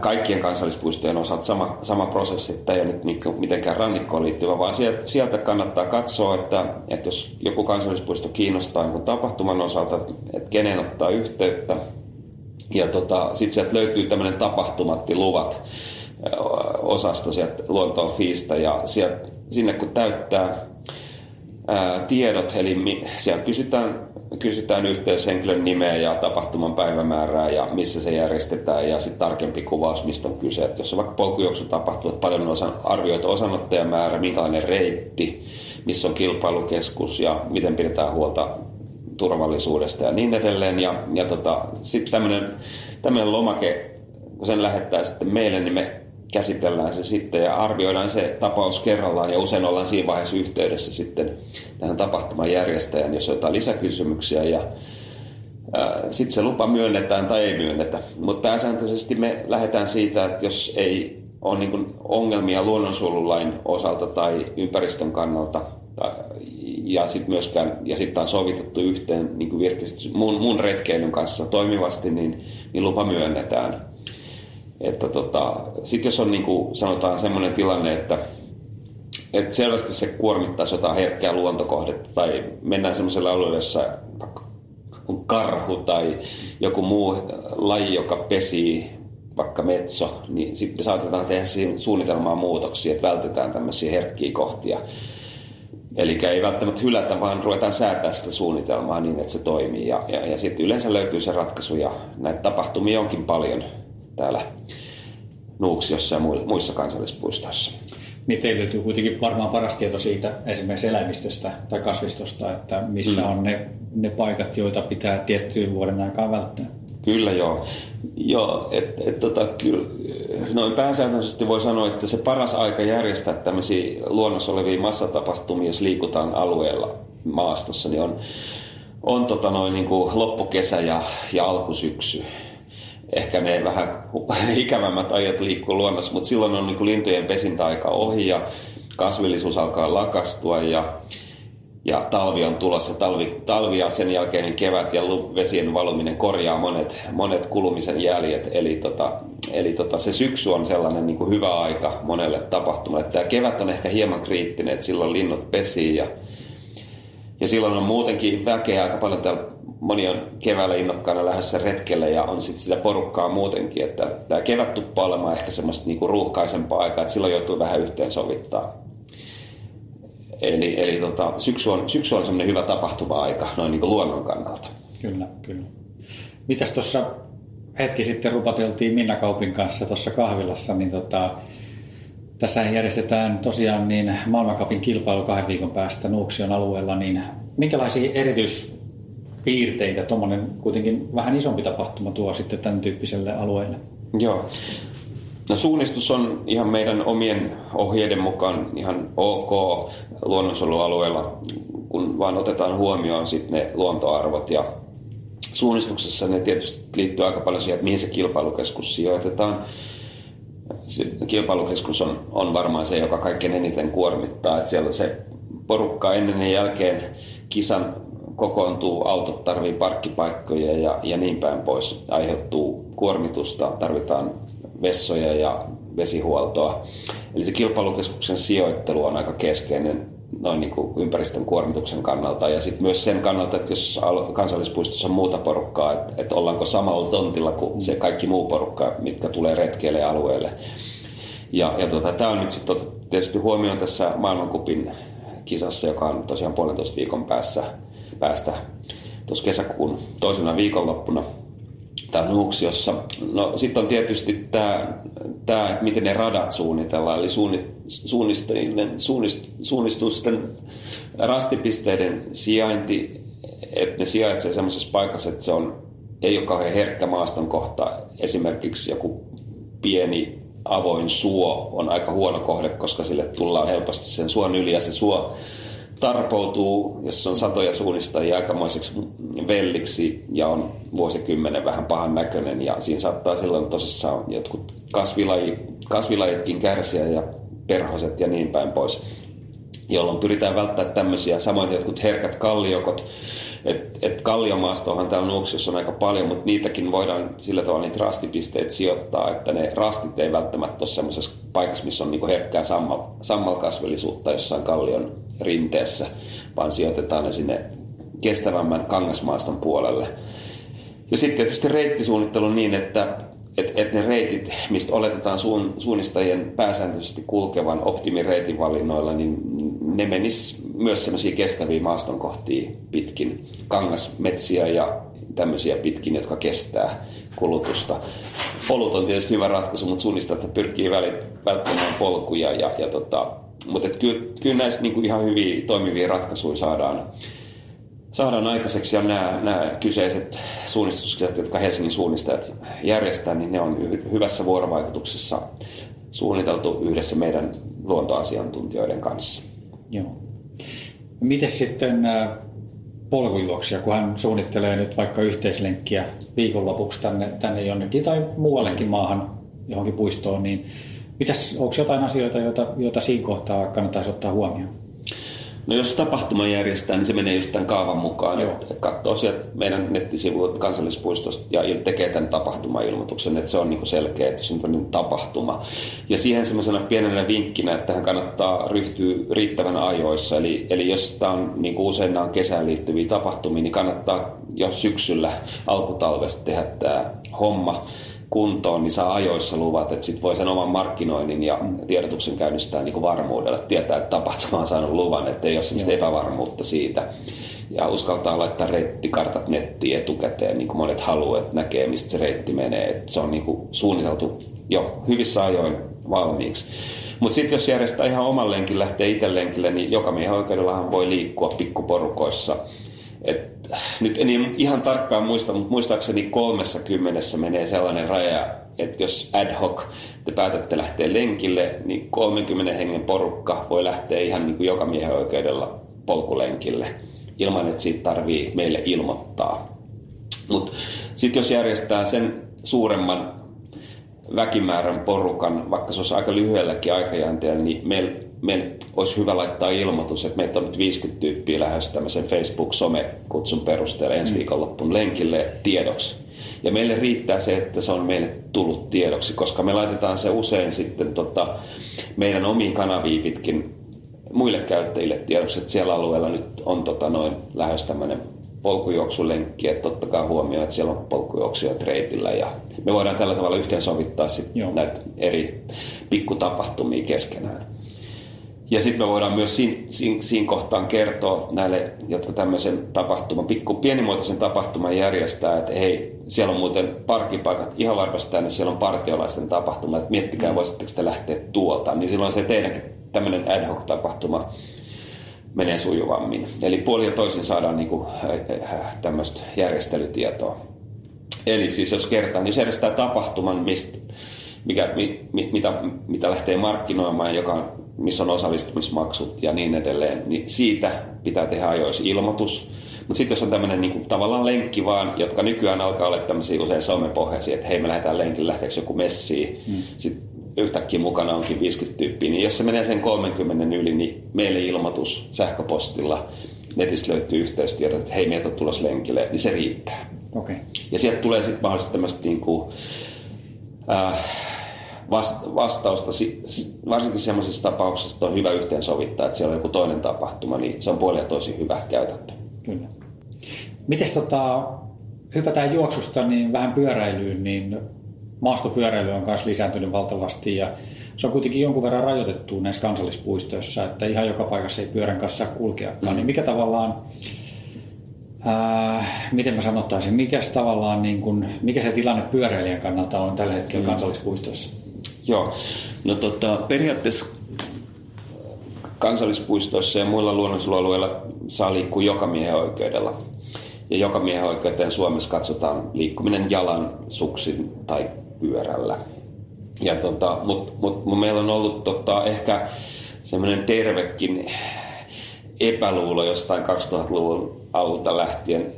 Kaikkien kansallispuistojen osalta sama, sama prosessi, että ei ole nyt mitenkään rannikkoon liittyvä, vaan sieltä kannattaa katsoa, että, että jos joku kansallispuisto kiinnostaa jonkun tapahtuman osalta, että kenen ottaa yhteyttä. Ja tota, sitten sieltä löytyy tämmöinen tapahtumattiluvat osasta sieltä Luontoon Fiista ja sieltä, sinne kun täyttää ää, tiedot, eli mi, siellä kysytään Kysytään yhteyshenkilön nimeä ja tapahtuman päivämäärää ja missä se järjestetään ja sitten tarkempi kuvaus, mistä on kyse. Että jos on vaikka polkujuoksu tapahtuu, että paljon on arvioitu osanottajamäärä, minkälainen reitti, missä on kilpailukeskus ja miten pidetään huolta turvallisuudesta ja niin edelleen. Ja, ja tota, sitten tämmöinen lomake, kun sen lähettää sitten meille, niin me käsitellään se sitten ja arvioidaan se tapaus kerrallaan ja usein ollaan siinä vaiheessa yhteydessä sitten tähän tapahtuman järjestäjän, jos on jotain lisäkysymyksiä ja sitten se lupa myönnetään tai ei myönnetä. Mutta pääsääntöisesti me lähdetään siitä, että jos ei ole niin kuin ongelmia luonnonsuojelulain osalta tai ympäristön kannalta ja sitten myöskään ja sitten on sovitettu yhteen niin kuin virkistys, mun, mun retkeilyn kanssa toimivasti, niin, niin lupa myönnetään. Että tota, sitten jos on niin kuin sanotaan semmoinen tilanne, että, että selvästi se kuormittaisi jotain herkkää luontokohdetta tai mennään semmoiselle alueelle, jossa on karhu tai joku muu laji, joka pesii vaikka metso, niin sitten saatetaan tehdä siihen suunnitelmaan muutoksia, että vältetään tämmöisiä herkkiä kohtia. Eli ei välttämättä hylätä, vaan ruvetaan säätämään sitä suunnitelmaa niin, että se toimii ja, ja, ja sitten yleensä löytyy se ratkaisu ja näitä tapahtumia onkin paljon täällä Nuuksiossa ja muissa kansallispuistoissa. Niin teillä löytyy kuitenkin varmaan paras tieto siitä esimerkiksi eläimistöstä tai kasvistosta, että missä mm. on ne, ne paikat, joita pitää tiettyyn vuoden aikaan välttää. Kyllä joo. joo et, et, tota, kyllä, noin pääsääntöisesti voi sanoa, että se paras aika järjestää tämmöisiä luonnossa olevia massatapahtumia, jos liikutaan alueella maastossa, niin on, on tota noin, niin kuin loppukesä ja, ja alkusyksy. Ehkä ne vähän ikävämmät ajat liikkuu luonnossa, mutta silloin on niin kuin lintujen pesintäaika ohi ja kasvillisuus alkaa lakastua ja, ja talvi on tulossa. Talvi, talvi ja sen jälkeinen kevät ja vesien valuminen korjaa monet, monet kulumisen jäljet. Eli, tota, eli tota, se syksy on sellainen niin kuin hyvä aika monelle tapahtumalle. Tämä kevät on ehkä hieman kriittinen, että silloin linnut pesii ja, ja silloin on muutenkin väkeä aika paljon täällä. Moni on keväällä innokkaana lähdössä retkelle ja on sitten sitä porukkaa muutenkin, että tämä kevät tuppaa olemaan ehkä semmoista niinku ruuhkaisempaa aikaa, että silloin joutuu vähän yhteensovittaa. Eli, eli tota, syksy on, syksy on semmoinen hyvä tapahtuva aika noin niinku luonnon kannalta. Kyllä, kyllä. Mitäs tuossa hetki sitten rupateltiin Minna Kaupin kanssa tuossa kahvilassa, niin tota, tässä järjestetään tosiaan niin maailmankaupin kilpailu kahden viikon päästä Nuuksion alueella, niin minkälaisia erityis piirteitä, tuommoinen kuitenkin vähän isompi tapahtuma tuo sitten tämän tyyppiselle alueelle. Joo. No suunnistus on ihan meidän omien ohjeiden mukaan ihan ok luonnonsuojelualueella, kun vaan otetaan huomioon sitten ne luontoarvot. Ja suunnistuksessa ne tietysti liittyy aika paljon siihen, että mihin se kilpailukeskus sijoitetaan. Se kilpailukeskus on, on varmaan se, joka kaikkein eniten kuormittaa. Että siellä se porukka ennen ja jälkeen kisan kokoontuu, autot tarvii parkkipaikkoja ja, ja niin päin pois. Aiheuttuu kuormitusta, tarvitaan vessoja ja vesihuoltoa. Eli se kilpailukeskuksen sijoittelu on aika keskeinen noin niin kuin ympäristön kuormituksen kannalta. Ja sitten myös sen kannalta, että jos kansallispuistossa on muuta porukkaa, että, että ollaanko samalla tontilla kuin se kaikki muu porukka, mitkä tulee retkeille alueelle. Ja, ja tota, tämä on nyt sitten tietysti huomioon tässä maailmankupin kisassa, joka on tosiaan puolentoista viikon päässä, päästä tuossa kesäkuun toisena viikonloppuna. Tämä on Nuuksiossa. No sitten on tietysti tämä, tämä, että miten ne radat suunnitellaan, eli suunnistusten rastipisteiden sijainti, että ne sijaitsee sellaisessa paikassa, että se on, ei ole kauhean herkkä maaston kohta. Esimerkiksi joku pieni avoin suo on aika huono kohde, koska sille tullaan helposti sen suon yli ja se suo tarpoutuu, jos on satoja suunnistajia, aikamoiseksi velliksi ja on vuosikymmenen vähän pahan näköinen. Ja siinä saattaa silloin tosissaan jotkut kasvilajit, kasvilajitkin kärsiä ja perhoset ja niin päin pois, jolloin pyritään välttämään tämmöisiä. Samoin jotkut herkät kalliokot. Et, et kalliomaastohan täällä Nuuksiossa on aika paljon, mutta niitäkin voidaan sillä tavalla niitä rastipisteet sijoittaa, että ne rastit ei välttämättä ole semmoisessa paikassa, missä on niinku herkkää sammal, sammalkasvillisuutta jossain kallion rinteessä, vaan sijoitetaan ne sinne kestävämmän kangasmaaston puolelle. Ja sitten tietysti reittisuunnittelu niin, että et, et ne reitit, mistä oletetaan suun, suunnistajien pääsääntöisesti kulkevan optimireitin valinnoilla, niin ne menis myös semmoisia kestäviä maastonkohtia pitkin, kangasmetsiä ja tämmöisiä pitkin, jotka kestää kulutusta. Polut on tietysti hyvä ratkaisu, mutta suunnistajat pyrkii välttämään polkuja. Ja, ja tota, mutta kyllä, kyllä näissä niinku ihan hyviä toimivia ratkaisuja saadaan, saadaan aikaiseksi. Ja nämä, nämä kyseiset suunnistuskisat, jotka Helsingin suunnistajat järjestää, niin ne on yh- hyvässä vuorovaikutuksessa suunniteltu yhdessä meidän luontoasiantuntijoiden kanssa. Joo. Mites sitten polkujuoksija, kun hän suunnittelee nyt vaikka yhteislenkkiä viikonlopuksi tänne, tänne jonnekin tai muuallekin maahan johonkin puistoon, niin mitäs, onko jotain asioita, joita, joita siinä kohtaa kannattaisi ottaa huomioon? No jos tapahtuma järjestää, niin se menee just tämän kaavan mukaan. Että et katsoo sieltä meidän nettisivuilta kansallispuistosta ja tekee tämän tapahtumailmoituksen, että se on niinku selkeä, että se on tapahtuma. Ja siihen semmoisena pienenä vinkkinä, että tähän kannattaa ryhtyä riittävän ajoissa. Eli, eli jos tämä on niinku usein nämä on kesään liittyviä tapahtumia, niin kannattaa jo syksyllä alkutalvesta tehdä tämä homma kuntoon, niin saa ajoissa luvat, että sitten voi sen oman markkinoinnin ja tiedotuksen käynnistää niin kuin varmuudella. Tietää, että tapahtuma on saanut luvan, ettei ole sellaista epävarmuutta siitä. Ja uskaltaa laittaa reittikartat nettiin etukäteen, niin kuin monet haluaa, että näkee, mistä se reitti menee. Että se on niin kuin suunniteltu jo hyvissä ajoin valmiiksi. Mutta sitten jos järjestää ihan oman lenkin, lähtee itse lenkille, niin jokamiehenoikeudellahan voi liikkua pikkuporukoissa. Et, nyt en ihan tarkkaan muista, mutta muistaakseni kolmessa kymmenessä menee sellainen raja, että jos ad hoc te päätätte lähteä lenkille, niin kolmenkymmenen hengen porukka voi lähteä ihan niin kuin jokamiehenoikeudella polkulenkille ilman, että siitä tarvii meille ilmoittaa. Mutta sitten jos järjestää sen suuremman väkimäärän porukan, vaikka se olisi aika lyhyelläkin aikajänteellä, niin meillä meidän olisi hyvä laittaa ilmoitus, että meitä on nyt viisikymmentä tyyppiä lähdössä tämmöisen Facebook-somekutsun perusteella ensi viikonloppuun lenkille tiedoksi. Ja meille riittää se, että se on meille tullut tiedoksi, koska me laitetaan se usein sitten tota meidän omiin kanaviin pitkin muille käyttäjille tiedoksi, että siellä alueella nyt on tota noin lähdössä tämmöinen polkujuoksulenkki, että ottakaa huomioon, että siellä on polkujuoksijat reitillä ja me voidaan tällä tavalla yhteensovittaa sitten näitä eri pikkutapahtumia keskenään. Ja sitten me voidaan myös siinä, siinä, siinä kohtaan kertoa näille, jotka tämmöisen tapahtuman, pikku pienimuotoisen tapahtuman järjestää, että hei, siellä on muuten parkkipaikat ihan varmasti tänne, siellä on partiolaisten tapahtuma, että miettikää, voisitteko te lähteä tuolta. Niin silloin se teidänkin tämmöinen ad hoc tapahtuma menee sujuvammin. Eli puolin ja toisin saadaan niinku tämmöistä järjestelytietoa. Eli siis jos kertaa, niin jos järjestää tapahtuman, mistä mikä, mi, mi, mitä, mitä lähtee markkinoimaan, joka, missä on osallistumismaksut ja niin edelleen, niin siitä pitää tehdä ajoissa ilmoitus. Mutta sitten jos on tämmöinen niinku, tavallaan lenkki vaan, jotka nykyään alkaa olla tämmöisiä usein somepohjaisia, että hei, me lähdetään lenkin lähteeksi joku messiin, mm. sitten yhtäkkiä mukana onkin viisikymmentä tyyppiä, niin jos se menee sen kolmekymmentä yli, niin meille ilmoitus sähköpostilla, netistä löytyy yhteystiedot, että hei, meitä on tulossa lenkille, niin se riittää. Okay. Ja sieltä tulee sitten mahdollisesti tämmöistä niinku, äh, vasta- vastausta, varsinkin semmoisissa tapauksissa on hyvä yhteensovittaa, että siellä on joku toinen tapahtuma, niin se on puolin ja toisin hyvä käytäntö. Kyllä. Mites tota, hypätään juoksusta niin vähän pyöräilyyn, niin maastopyöräily on myös lisääntynyt valtavasti ja se on kuitenkin jonkun verran rajoitettu näissä kansallispuistoissa, että ihan joka paikassa ei pyörän kanssa kulkeakaan. Mm-hmm. Niin mikä tavallaan, äh, miten mä sanottaisin, mikä se, tavallaan, niin kun, mikä se tilanne pyöräilijän kannalta on tällä hetkellä mm-hmm. kansallispuistoissa? Joo, no tota, periaatteessa kansallispuistoissa ja muilla luonnonsuojelualueilla saa liikkua jokamiehen oikeudella. Ja jokamiehen oikeuteen Suomessa katsotaan liikkuminen jalan, suksin tai pyörällä. Ja tota, mutta mut, mut meillä on ollut tota, ehkä semmoinen tervekin epäluulo jostain kaksituhattaluvun alulta lähtien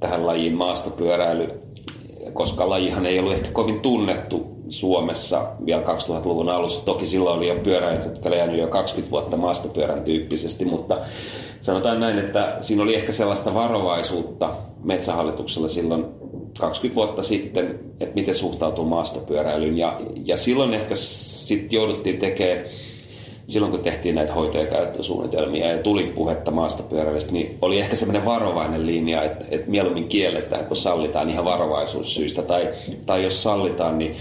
tähän lajiin maastopyöräily, koska lajihan ei ollut ehkä kovin tunnettu Suomessa vielä kaksituhattaluvun alussa. Toki silloin oli jo pyöräilijät, jotka oli jäänyt jo kaksikymmentä vuotta maastopyörän tyyppisesti, mutta sanotaan näin, että siinä oli ehkä sellaista varovaisuutta Metsähallituksella silloin kaksikymmentä vuotta sitten, että miten suhtautuu maastopyöräilyyn. Ja, ja silloin ehkä sitten jouduttiin tekemään, silloin kun tehtiin näitä hoito- ja käyttösuunnitelmia ja tuli puhetta maastopyöräilystä, niin oli ehkä semmoinen varovainen linja, että, että mieluummin kielletään, kun sallitaan ihan varovaisuussyistä. Tai, tai jos sallitaan, niin,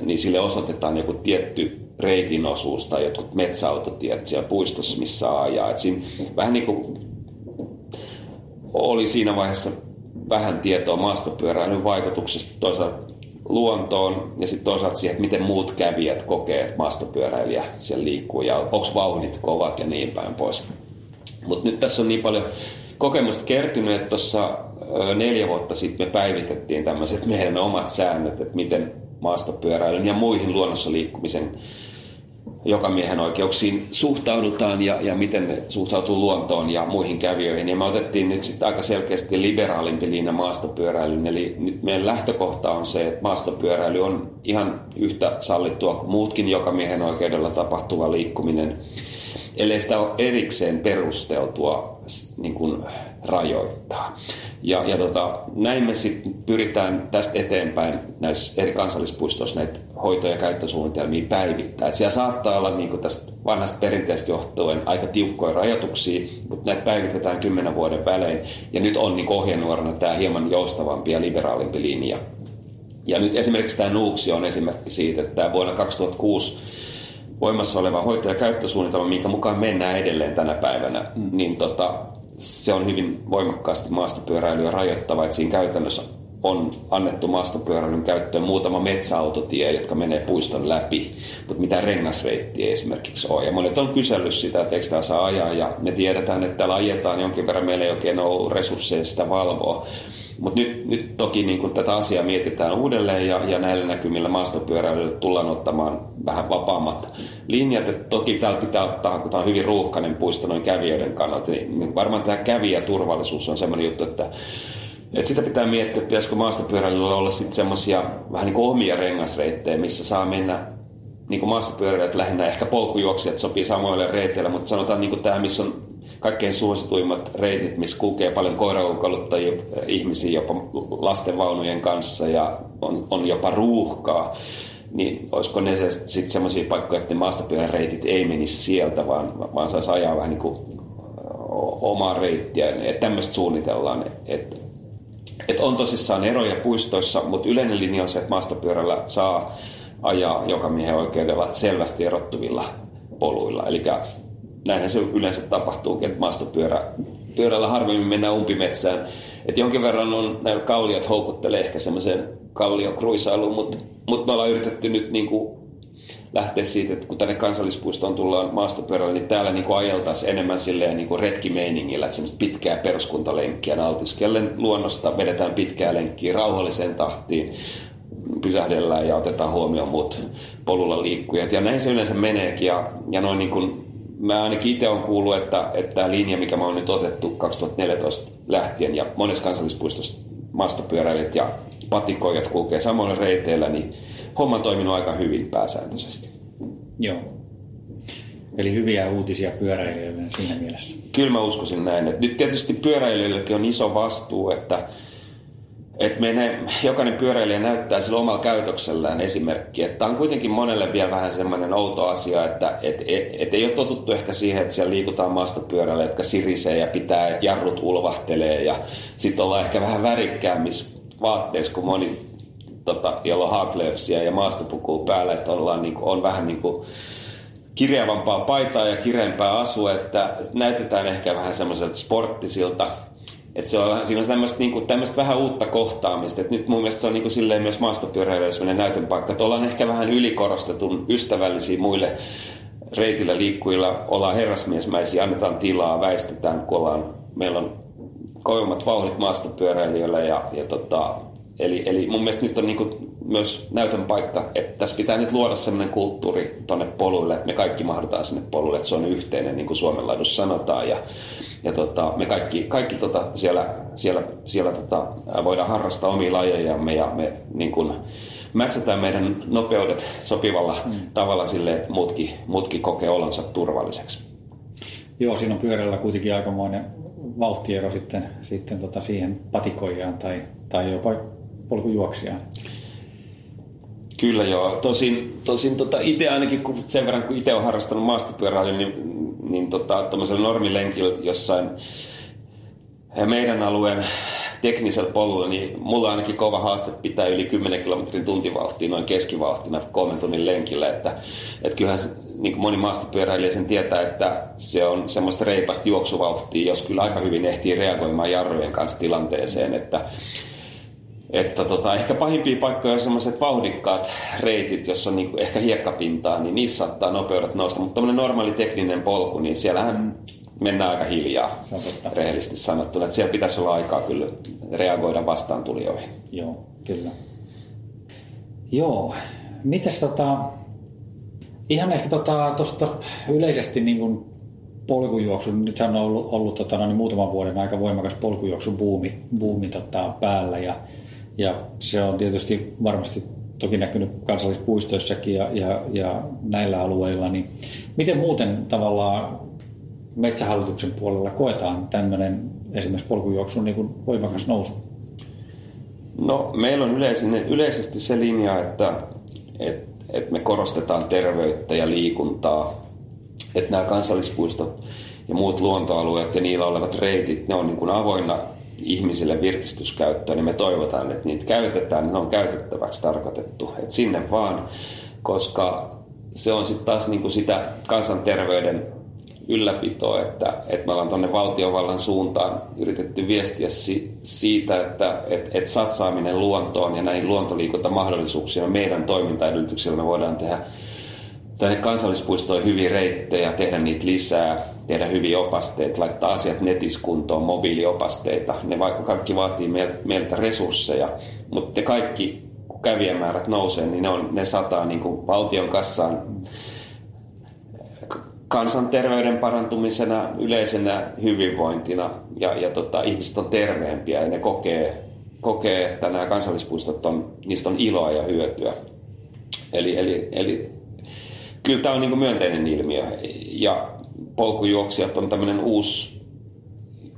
niin sille osoitetaan joku tietty reitin osuus tai jotkut metsäautotiet siellä puistossa, missä saa ajaa. Et siinä vähän niin kuin oli siinä vaiheessa vähän tietoa maastopyöräilyn vaikutuksesta toisaalta luontoon ja sitten toisaalta siihen, miten muut kävijät kokee, että maastopyöräilijä siellä liikkuu ja onko vauhdit kovat ja niin päin pois. Mutta nyt tässä on niin paljon kokemusta kertynyt, että tuossa neljä vuotta sitten me päivitettiin tämmöiset meidän omat säännöt, että miten maastopyöräilyn ja muihin luonnossa liikkumisen jokamiehen oikeuksiin suhtaudutaan ja, ja miten ne suhtautuu luontoon ja muihin kävijöihin. Ja me otettiin nyt sitten aika selkeästi liberaalimpi linja maastopyöräilyyn. Eli nyt meidän lähtökohta on se, että maastopyöräily on ihan yhtä sallittua kuin muutkin jokamiehen oikeudella tapahtuva liikkuminen, ellei sitä ole erikseen perusteltua niin kuin rajoittaa. Ja, ja tota, näin me sitten pyritään tästä eteenpäin näissä eri kansallispuistoissa näitä hoito- ja käyttösuunnitelmia päivittää. Et siellä saattaa olla niin kuin tästä vanhasta perinteestä johtuen aika tiukkoja rajoituksia, mutta näitä päivitetään kymmenen vuoden välein. Ja nyt on niin ohjenuorana tämä hieman joustavampi ja liberaalimpi linja. Ja nyt esimerkiksi tämä Nuuksio on esimerkki siitä, että tämä vuonna kaksituhattakuusi voimassa oleva hoito- ja käyttösuunnitelma, minkä mukaan mennään edelleen tänä päivänä, mm. niin tota, se on hyvin voimakkaasti maastopyöräilyä rajoittava, että siinä käytännössä on annettu maastopyöräilyn käyttöön muutama metsäautotie, jotka menee puiston läpi, mutta mitään rengasreittiä ei esimerkiksi ole. Ja monet on kysellyt sitä, että eikö tämä saa ajaa, ja me tiedetään, että täällä ajetaan jonkin verran, meillä ei oikein ole resursseja sitä valvoa. Mutta nyt, nyt toki niin kun tätä asiaa mietitään uudelleen ja, ja näillä näkymillä maastopyöräilylle tullaan ottamaan vähän vapaammat linjat. Et toki täällä pitää ottaa, kun tämä on hyvin ruuhkainen puisto noin kävijöiden kannalta, niin varmaan tämä kävijäturvallisuus on sellainen juttu, että et sitä pitää miettiä, että pitäisikö maastopyöräilyllä olla sitten semmoisia vähän niin kuin omia rengasreittejä, missä saa mennä niin kuin maastopyöräilijät lähinnä, ehkä polkujuoksijat sopii samoille reiteille, mutta sanotaan niin kuin tämä, missä on kaikkein suosituimmat reitit, missä kulkee paljon koirakuljettajia, ihmisiä jopa lastenvaunujen kanssa ja on, on jopa ruuhkaa, niin olisiko ne se, sitten semmoisia paikkoja, että ne maastopyörän reitit ei menisi sieltä, vaan, vaan saisi ajaa vähän niin kuin omaa reittiä. Että tämmöistä suunnitellaan. Että et on tosissaan eroja puistoissa, mutta yleinen linja on se, että maastopyörällä saa ajaa jokamiehen oikeudella selvästi erottuvilla poluilla. Eli näinhän se yleensä tapahtuu, että maastopyörällä harvemmin mennään umpimetsään. Et jonkin verran on, näillä kalliot houkuttelee ehkä semmoiseen kalliokruisailuun, mutta mut me ollaan yritetty nyt niinku lähteä siitä, että kun tänne kansallispuistoon tullaan maastopyörällä, niin täällä niinku ajeltaisiin enemmän silleen niinku retkimeiningillä, että semmoista pitkää peruskuntalenkkiä nautiskellen luonnosta, vedetään pitkää lenkkiä rauhalliseen tahtiin. pysähdellään ja otetaan huomioon muut polulla liikkujat. Ja näin se yleensä meneekin. Ja, ja noin niin kuin, mä ainakin itse olen kuullut, että, että tämä linja, mikä mä oon nyt otettu kaksituhattaneljätoista lähtien ja monessa kansallispuistossa maastopyöräilijät ja patikoijat kulkee samoilla reiteillä, niin homma on toiminut aika hyvin pääsääntöisesti. Joo. Eli hyviä uutisia pyöräilijöille siinä mielessä. Kyllä mä uskoisin näin. Nyt tietysti pyöräilijöillekin on iso vastuu, että, että meidän, jokainen pyöräilijä näyttää sillä omalla käytöksellään esimerkkiä. Tämä on kuitenkin monelle vielä vähän semmoinen outo asia, että et, et, et ei ole totuttu ehkä siihen, että siellä liikutaan maastopyörällä, jotka sirisee ja pitää jarrut ulvahtelee ja sitten ollaan ehkä vähän värikkäämmissä vaatteissa kuin moni, tota, jolla on haglöfsiä ja maastopukua päällä, että ollaan niin kuin, on vähän niin kuin kireävampaa paitaa ja kireämpää asua, että näytetään ehkä vähän semmoiselta sporttisilta. Että se on, siinä on tämmöistä, niin kuin, tämmöistä vähän uutta kohtaamista. Et nyt mun mielestä se on niin kuin silleen myös maastopyöräilyä semmoinen näytönpaikka, että ollaan ehkä vähän ylikorostetun ystävällisiä muille reitillä liikkujilla, ollaan herrasmiesmäisiä, annetaan tilaa, väistetään, kun ollaan, meillä on kovemmat vauhdit maastopyöräilijöillä ja, ja tota, eli, eli mun mielestä nyt on niin kuin myös näytön paikka, että tässä pitää nyt luoda sellainen kulttuuri tuonne poluille, että me kaikki mahdutaan sinne polulle, että se on yhteinen, niin kuin Suomenlahdussa sanotaan, ja, ja tota, me kaikki, kaikki tota siellä, siellä, siellä tota, voidaan harrastaa omia lajejamme, ja me niin kuin mätsätään meidän nopeudet sopivalla mm. tavalla silleen, että muutkin, muutkin kokee olonsa turvalliseksi. Joo, siinä on pyörällä kuitenkin aikamoinen vauhtiero sitten, sitten tota siihen patikoijaan tai, tai jopa polkujuoksijaan. Kyllä joo. Tosin, tosin tota, itse ainakin, kun sen verran kun itse olen harrastanut maastopyöräilyä, niin, niin tota, tuollaisella normilenkillä jossain meidän alueen teknisellä polulla, niin mulla on ainakin kova haaste pitää yli kymmenen kilometrin tuntivauhtia noin keskivauhtina kolmen tunnin lenkillä. Että, et kyllähän niin kuin moni maastopyöräilijä sen tietää, että se on semmoista reipasta juoksuvauhtia, jos kyllä aika hyvin ehtii reagoimaan jarrujen kanssa tilanteeseen, että Että tota, ehkä pahimpia paikkoja on sellaiset vauhdikkaat reitit, jossa on niinku ehkä hiekkapintaa, niin niissä saattaa nopeudet nousta. Mutta tämmöinen normaali tekninen polku, niin siellähän mennään aika hiljaa, rehellisesti sanottuna. Että siellä pitäisi olla aikaa kyllä reagoida vastaan tulijoihin. Joo, kyllä. Joo, mites tota, ihan ehkä tota, tosta yleisesti niin kuin polkujuoksu, nythän on ollut, ollut tota, no niin muutaman vuoden aika voimakas polkujuoksubuumi buumi, tota, päällä ja Ja se on tietysti varmasti toki näkynyt kansallispuistoissakin ja, ja, ja näillä alueilla. Niin miten muuten tavallaan Metsähallituksen puolella koetaan tämmöinen esimerkiksi polkujuoksun niin kuin voimakas nousu? No meillä on yleisesti, yleisesti se linja, että et, et me korostetaan terveyttä ja liikuntaa. Että nämä kansallispuistot ja muut luontoalueet ja niillä olevat reitit, ne on niin kuin avoinna ihmisille virkistyskäyttöön, niin me toivotaan, että niitä käytetään, niin ne on käytettäväksi tarkoitettu. Että sinne vaan, koska se on sitten taas niinku sitä kansanterveyden ylläpitoa, että et me ollaan tuonne valtiovallan suuntaan yritetty viestiä si- siitä, että et, et satsaaminen luontoon ja näihin luontoliikuntamahdollisuuksiin on meidän toimintaedellytyksillä. Me voidaan tehdä tänne kansallispuistoon hyviä reittejä, tehdä niitä lisää, tehdä hyviä opasteita, laittaa asiat netiskuntoon, mobiiliopasteita. Ne vaikka kaikki vaatii meiltä resursseja, mutta ne kaikki, kun kävijämäärät nousee, niin ne, on, ne sataa niin kuin valtion kassaan kansanterveyden parantumisena, yleisenä hyvinvointina. Ja, ja tota, ihmiset on terveempiä ja ne kokee, kokee että nämä kansallispuistot, on, niistä on iloa ja hyötyä. Eli... eli, eli kyllä tämä on niin kuin myönteinen ilmiö ja polkujuoksijat on tämmöinen uusi,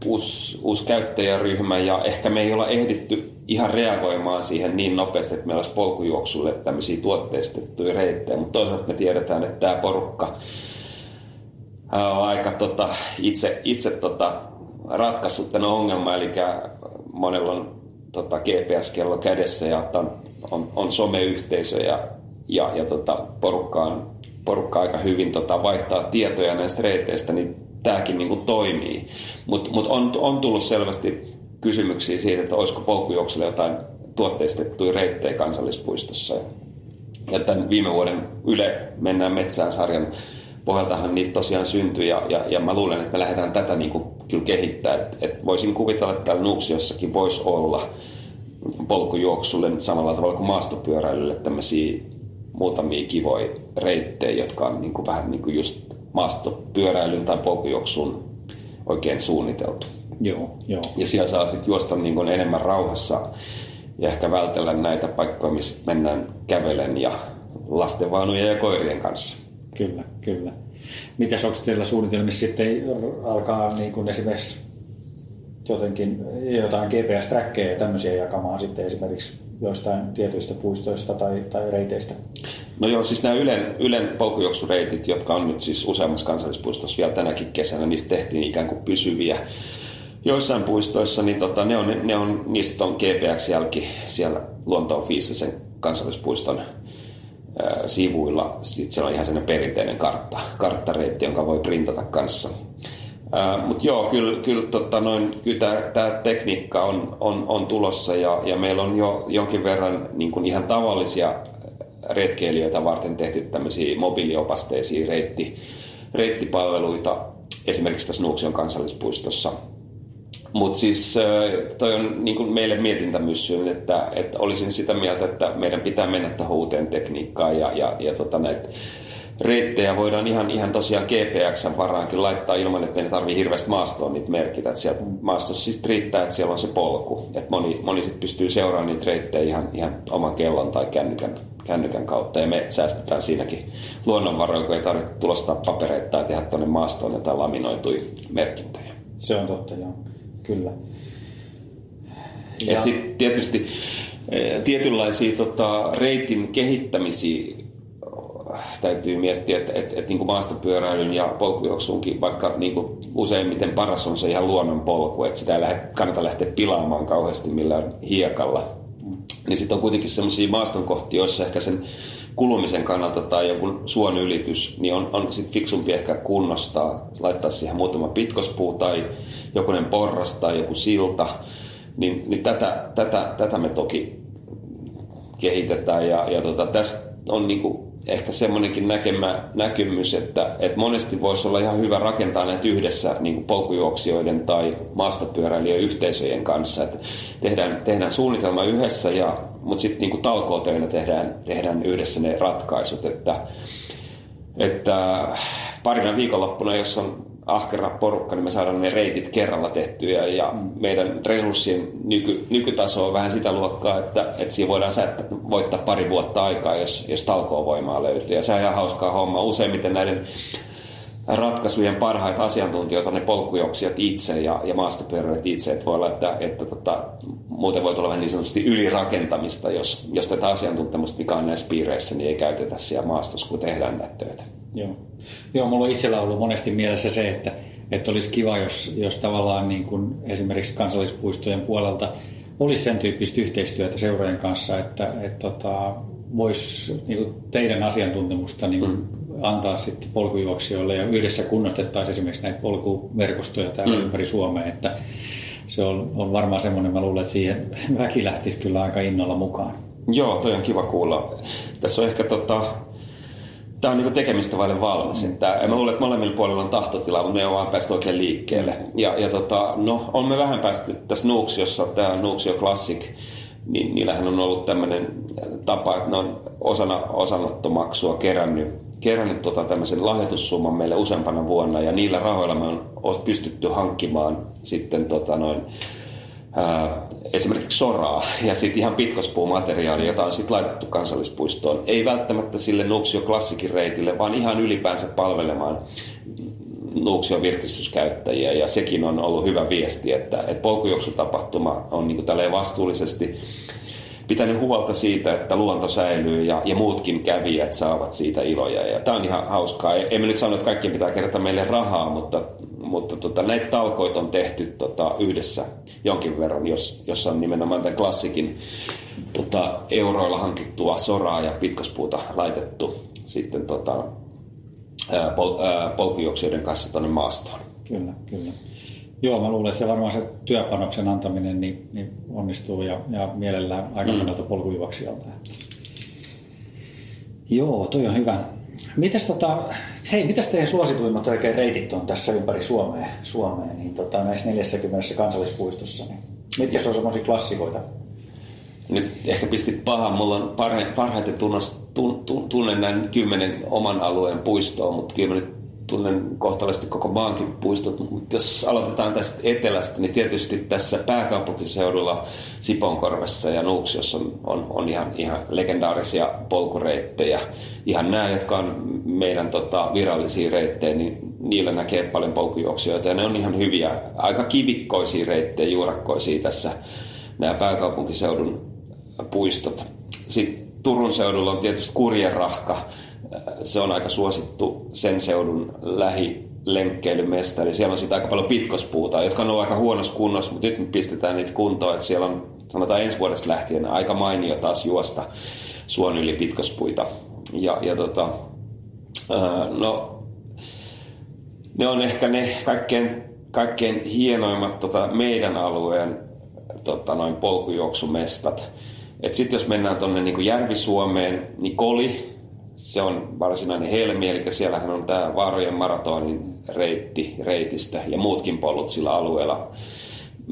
uusi, uusi käyttäjäryhmä ja ehkä me ei olla ehditty ihan reagoimaan siihen niin nopeasti, että meillä olisi polkujuoksulle tämmöisiä tuotteistettuja reittejä, mutta toisaalta me tiedetään, että tämä porukka on aika tota, itse, itse tota, ratkaissut tämän ongelman, eli monella on tota, G P S-kello kädessä ja on, on, on someyhteisö ja, ja, ja tota, porukka on porukka aika hyvin tota, vaihtaa tietoja näistä reiteistä, niin tämäkin niinku toimii. Mutta mut on, on tullut selvästi kysymyksiä siitä, että olisiko polkujuoksulle jotain tuotteistettuja reittejä kansallispuistossa. Ja tämän viime vuoden Yle Mennään metsään -sarjan pohjaltahan niitä tosiaan syntyi, ja, ja, ja mä luulen, että me lähdetään tätä niinku kyllä kehittämään. Et, et voisin kuvitella, että täällä Nuuksiossakin voisi olla polkujuoksulle nyt samalla tavalla kuin maastopyöräilylle tämmöisiä muutamia kivoja reittejä, jotka on niin kuin vähän niin kuin just maastopyöräilyn tai polkujuoksun oikein suunniteltu. Joo, joo. Ja siellä saa sitten juosta niin kuin enemmän rauhassa ja ehkä vältellä näitä paikkoja, missä mennään kävelen ja lastenvaunujen ja koirien kanssa. Kyllä, kyllä. Mitäs onko teillä suunnitelmissa sitten alkaa niin kuin esimerkiksi jotenkin jotain G P S-trackeja ja tämmöisiä jakamaan sitten esimerkiksi joistain tietyistä puistoista tai, tai reiteistä? No joo, siis nämä Ylen, Ylen polkujuoksureitit, jotka on nyt siis useammassa kansallispuistossa vielä tänäkin kesänä, niistä tehtiin ikään kuin pysyviä. Joissain puistoissa niin tota, ne on, ne on, niistä on G P X-jälki siellä Luontoon Viisisen kansallispuiston ää, sivuilla. Sitten siellä on ihan sellainen perinteinen kartta, karttareitti, jonka voi printata kanssa. Mutta joo, kyllä, kyllä, tota kyllä tämä tekniikka on, on, on tulossa ja, ja meillä on jo jonkin verran niin kuin ihan tavallisia retkeilijöitä varten tehty tämmöisiä mobiiliopasteisia reitti, reittipalveluita esimerkiksi tässä Nuuksion kansallispuistossa. Mutta siis toi on niin kuin meille mietintämyssyyn, että, että olisin sitä mieltä, että meidän pitää mennä tähän uuteen tekniikkaan ja, ja, ja tota näitä reittejä voidaan ihan, ihan tosiaan G P X:n varaankin laittaa ilman, että meidän tarvii hirveästi maastoon niitä merkitä. Että siellä maastossa siis riittää, että siellä on se polku. Että moni, moni sit pystyy seuraamaan niitä reittejä ihan, ihan oman kellon tai kännykän, kännykän kautta. Ja me säästetään siinäkin luonnonvaroja, kun ei tarvitse tulostaa papereita tai tehdä tuonne maastoon jotain laminoituja merkintöjä. Se on totta, joo. Kyllä. Ja... Et sit tietysti tietynlaisia tota, reitin kehittämisiä täytyy miettiä, että et, et, niin maastopyöräilyn ja polkujuoksuunkin, vaikka niin kuin useimmiten paras on se ihan luonnon polku, että sitä ei lähde, kannata lähteä pilaamaan kauheasti millään hiekalla. Mm. Niin sitten on kuitenkin sellaisia maastonkohtia, joissa ehkä sen kulumisen kannalta tai joku suon ylitys, niin on, on sitten fiksumpi ehkä kunnostaa, laittaa siihen muutama pitkospuu tai jokunen porras tai joku silta, niin, niin tätä, tätä, tätä me toki kehitetään ja, ja tota, tästä on niinku ehkä semmoinenkin näkemä, näkymys, että, että monesti voisi olla ihan hyvä rakentaa näitä yhdessä niin kuin polkujuoksijoiden tai maastopyöräilijöiden yhteisöjen kanssa. Että tehdään, tehdään suunnitelma yhdessä, ja, mutta sitten niin kuin talkootöinä tehdään, tehdään yhdessä ne ratkaisut. Että, että parina viikonloppuna, jos on ahkera porukka, niin me saadaan ne reitit kerralla tehtyä ja meidän resurssien nyky, nykytaso on vähän sitä luokkaa, että, että siinä voidaan säättä, voittaa pari vuotta aikaa, jos, jos talkoovoimaa löytyy. Ja se on ihan hauskaa homma. Useimmiten näiden ratkaisujen parhaita asiantuntijoita on ne polkujuoksijat itse ja, ja maastopyöräilijät itse. Että voi olla, että, että tota, muuten voi tulla vähän niin sanotusti ylirakentamista, jos, jos tätä asiantuntemusta, mikä on näissä piireissä, niin ei käytetä siellä maastossa, kun tehdään näitä töitä. Joo. Joo, mulla on itsellä ollut monesti mielessä se, että, että olisi kiva, jos, jos tavallaan niin kuin esimerkiksi kansallispuistojen puolelta olisi sen tyyppistä yhteistyötä seurojen kanssa, että, että, että voisi niin kuin teidän asiantuntemusta niin kuin mm. antaa sitten polkujuoksijoille ja yhdessä kunnostettaisiin esimerkiksi näitä polkuverkostoja täällä mm. ympäri Suomea, että se on, on varmaan semmoinen, mä luulen, että siihen väki lähtisi kyllä aika innolla mukaan. Joo, toi on kiva kuulla. Tässä on ehkä tota... Tämä on niin kuin tekemistä vaille valmis. Mm. Että, mä luulen, että molemmilla puolilla on tahtotila, mutta me ei vaan päästy oikein liikkeelle. Ja, ja tota, no, olemme vähän päästy tässä Nuuksiossa, tämä Nuuksio Classic, niin niillähän on ollut tämmöinen tapa, että ne on osana osanottomaksua kerännyt, kerännyt tota tämmöisen lahjoitussumman meille useampana vuonna, ja niillä rahoilla me on pystytty hankkimaan sitten tota noin, Ää, esimerkiksi soraa ja sitten ihan pitkospuumateriaalia, jota on sitten laitettu kansallispuistoon. Ei välttämättä sille Nuuksio Classicin reitille, vaan ihan ylipäänsä palvelemaan Nuuksion virkistyskäyttäjiä. Ja sekin on ollut hyvä viesti, että, että polkujuoksutapahtuma on niin kuin vastuullisesti pitänyt huolta siitä, että luonto säilyy ja, ja muutkin kävijät saavat siitä iloja. Ja tämä on ihan hauskaa. Emme nyt sano, että kaikkien pitää kerätä meille rahaa, mutta Mutta tota, näitä talkoita on tehty tota, yhdessä jonkin verran, jos, jos on nimenomaan tämän klassikin tota, euroilla hankittua soraa ja pitkospuuta laitettu sitten tota, pol, polkujuoksijoiden kanssa tuonne maastoon. Kyllä, kyllä. Joo, mä luulen, että se varmaan se työpanoksen antaminen niin, niin onnistuu ja, ja mielellään aika monelta mm. polkujuoksijalta. Joo, toi on hyvä. Mitäs tota, hei, mitäs teidän suosituimmat oikein reitit on tässä ympäri Suomea, Suomea niin tota, näissä neljässäkymmenessä kansallispuistossa? Niin mitkä se on semmoisia klassikoita? nyt ehkä pistit pahaa, mulla on parha- parhaiten tunnas, tun, tun, tunnen näin kymmenen oman alueen puistoa, mutta kyllä mä nyt tunnen kohtalaisesti koko maankin puistot. Mutta jos aloitetaan tästä etelästä, niin tietysti tässä pääkaupunkiseudulla Sipoonkorvessa ja Nuuksiossa on, on, on ihan, ihan legendaarisia polkureittejä. Ihan nämä, jotka on meidän tota, virallisia reittejä, niin niillä näkee paljon polkujuoksijoita ja ne on ihan hyviä, aika kivikkoisia reittejä, juurakkoisia tässä nämä pääkaupunkiseudun puistot. Sitten Turun seudulla on tietysti Kurjenrahka. Se on aika suosittu sen seudun lähilenkkeilymesta. Eli siellä on sitä aika paljon pitkospuuta, jotka on ollut aika huonossa kunnossa, mutta nyt me pistetään niitä kuntoon. Että siellä on, sanotaan ensi vuodesta lähtien, aika mainio taas juosta suon yli pitkospuita. Ja, ja tota, no, ne on ehkä ne kaikkein, kaikkein hienoimmat tota, meidän alueen Tota, noin polkujuoksumestat. Sitten jos mennään tuonne niin Järvi-Suomeen, niin Koli, se on varsinainen helmi, eli siellähän on tämä Vaarojen maratonin reitti, reitistö ja muutkin polut sillä alueella.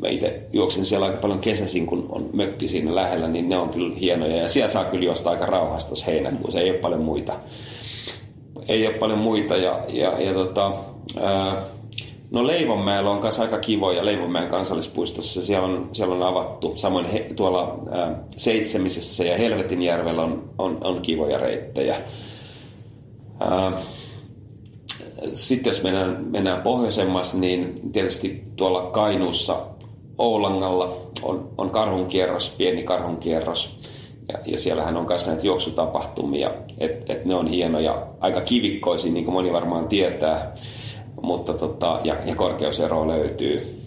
Mä itse juoksen siellä aika paljon kesäisin, kun on mökki siinä lähellä, niin ne on kyllä hienoja ja siellä saa kyllä juosta aika rauhassa tuossa heinäkuussa, ei ole paljon muita. Ei ole paljon muita ja, ja, ja tota, ää, No Leivonmäellä on myös aika kivoja Leivonmäen kansallispuistossa. Siellä on, siellä on avattu. Samoin he, tuolla ää, Seitsemisessä ja Helvetinjärvellä on, on, on kivoja reittejä. Ää, sitten jos mennään, mennään pohjoisemmassa, niin tietysti tuolla Kainuussa Oulangalla on, on karhunkierros, pieni karhunkierros. Ja, ja siellähän on myös näitä juoksutapahtumia. Et, et ne on hienoja, aika kivikkoisia, niin kuin moni varmaan tietää. Mutta tota, ja, ja korkeusero löytyy.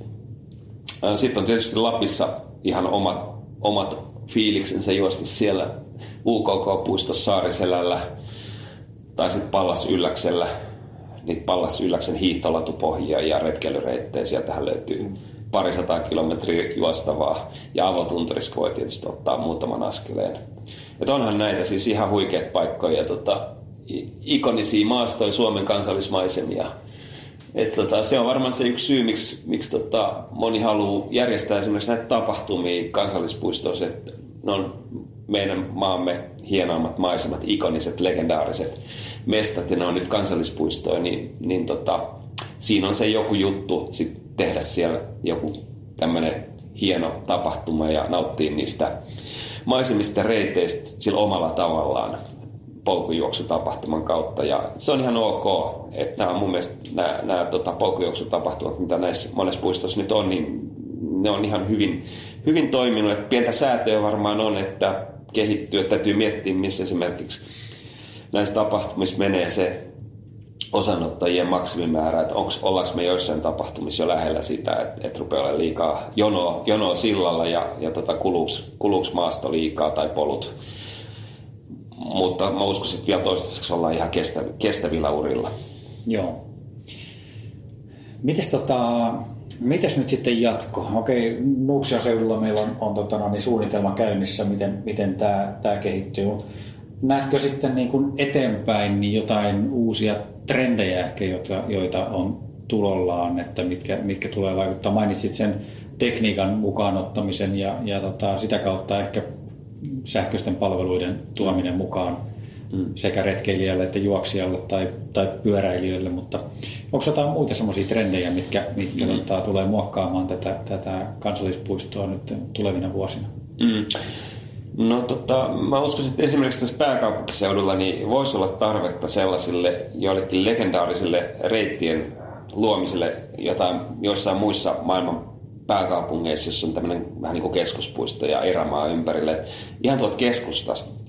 Sitten on tietysti Lapissa ihan omat, omat fiiliksensä juosta siellä U K K-puistossa Saariselällä tai sitten Pallas-Ylläksellä. Niitä Pallas-Ylläksen hiihtolatupohjia ja retkeilyreittejä sieltähän löytyy parisataa kilometriä juostavaa. Ja avotunturissa voi tietysti ottaa muutaman askeleen. Et onhan näitä siis ihan huikeat paikkoja, tota, ikonisia maastoja, Suomen kansallismaisemia. Et tota, se on varmaan se yksi syy, miksi, miksi tota, moni haluaa järjestää esimerkiksi näitä tapahtumia kansallispuistoissa, että ne on meidän maamme hienoimmat maisemat, ikoniset, legendaariset mestat, ja ne on nyt kansallispuistoja, niin, niin tota, siinä on se joku juttu sit tehdä siellä joku tämmöinen hieno tapahtuma ja nauttia niistä maisemista, reiteistä sillä omalla tavallaan polkujuoksutapahtuman kautta, ja se on ihan ok, että nämä on mun mielestä nämä, nämä tota, polkujuoksutapahtumat, mitä näissä monessa puistossa nyt on, niin ne on ihan hyvin, hyvin toiminut. Et pientä säätöä varmaan on, että kehittyy, että täytyy miettiä, missä esimerkiksi näissä tapahtumissa menee se osanottajien maksimimäärä, että onks, ollaanko me joissain tapahtumissa jo lähellä sitä, että et rupeaa olla liikaa jonoa, jonoa sillalla ja, ja tota, kuluuko maasto liikaa tai polut. Mutta mä uskoisin, että vielä toistaiseksi ollaan ihan kestä, kestävillä urilla. Joo. Mites, tota, mites nyt sitten jatko? Okei, Nuuksion seudulla meillä on, on tota, no, niin suunnitelma käynnissä, miten, miten tämä kehittyy. Mut näetkö sitten niin kun eteenpäin niin jotain uusia trendejä ehkä, joita, joita on tulollaan, että mitkä, mitkä tulee vaikuttaa? Mainitsit sen tekniikan mukaanottamisen ja, ja tota, sitä kautta ehkä sähköisten palveluiden tuominen mukaan mm. sekä retkeilijälle että juoksijalle tai, tai pyöräilijöille, mutta onko jotain muita semmoisia trendejä, mitkä, mitkä mm. tota, tulee muokkaamaan tätä, tätä kansallispuistoa nyt tulevina vuosina? Mm. No tota, mä uskoisin, että esimerkiksi tässä pääkaupunkiseudulla niin voisi olla tarvetta sellaisille joillekin legendaarisille reittien luomiselle jotain, jossain muissa maailman pääkaupungeissa, jossa on tämmöinen vähän niin kuin keskuspuisto ja erämaa ympärille. Et ihan tuolta keskustasta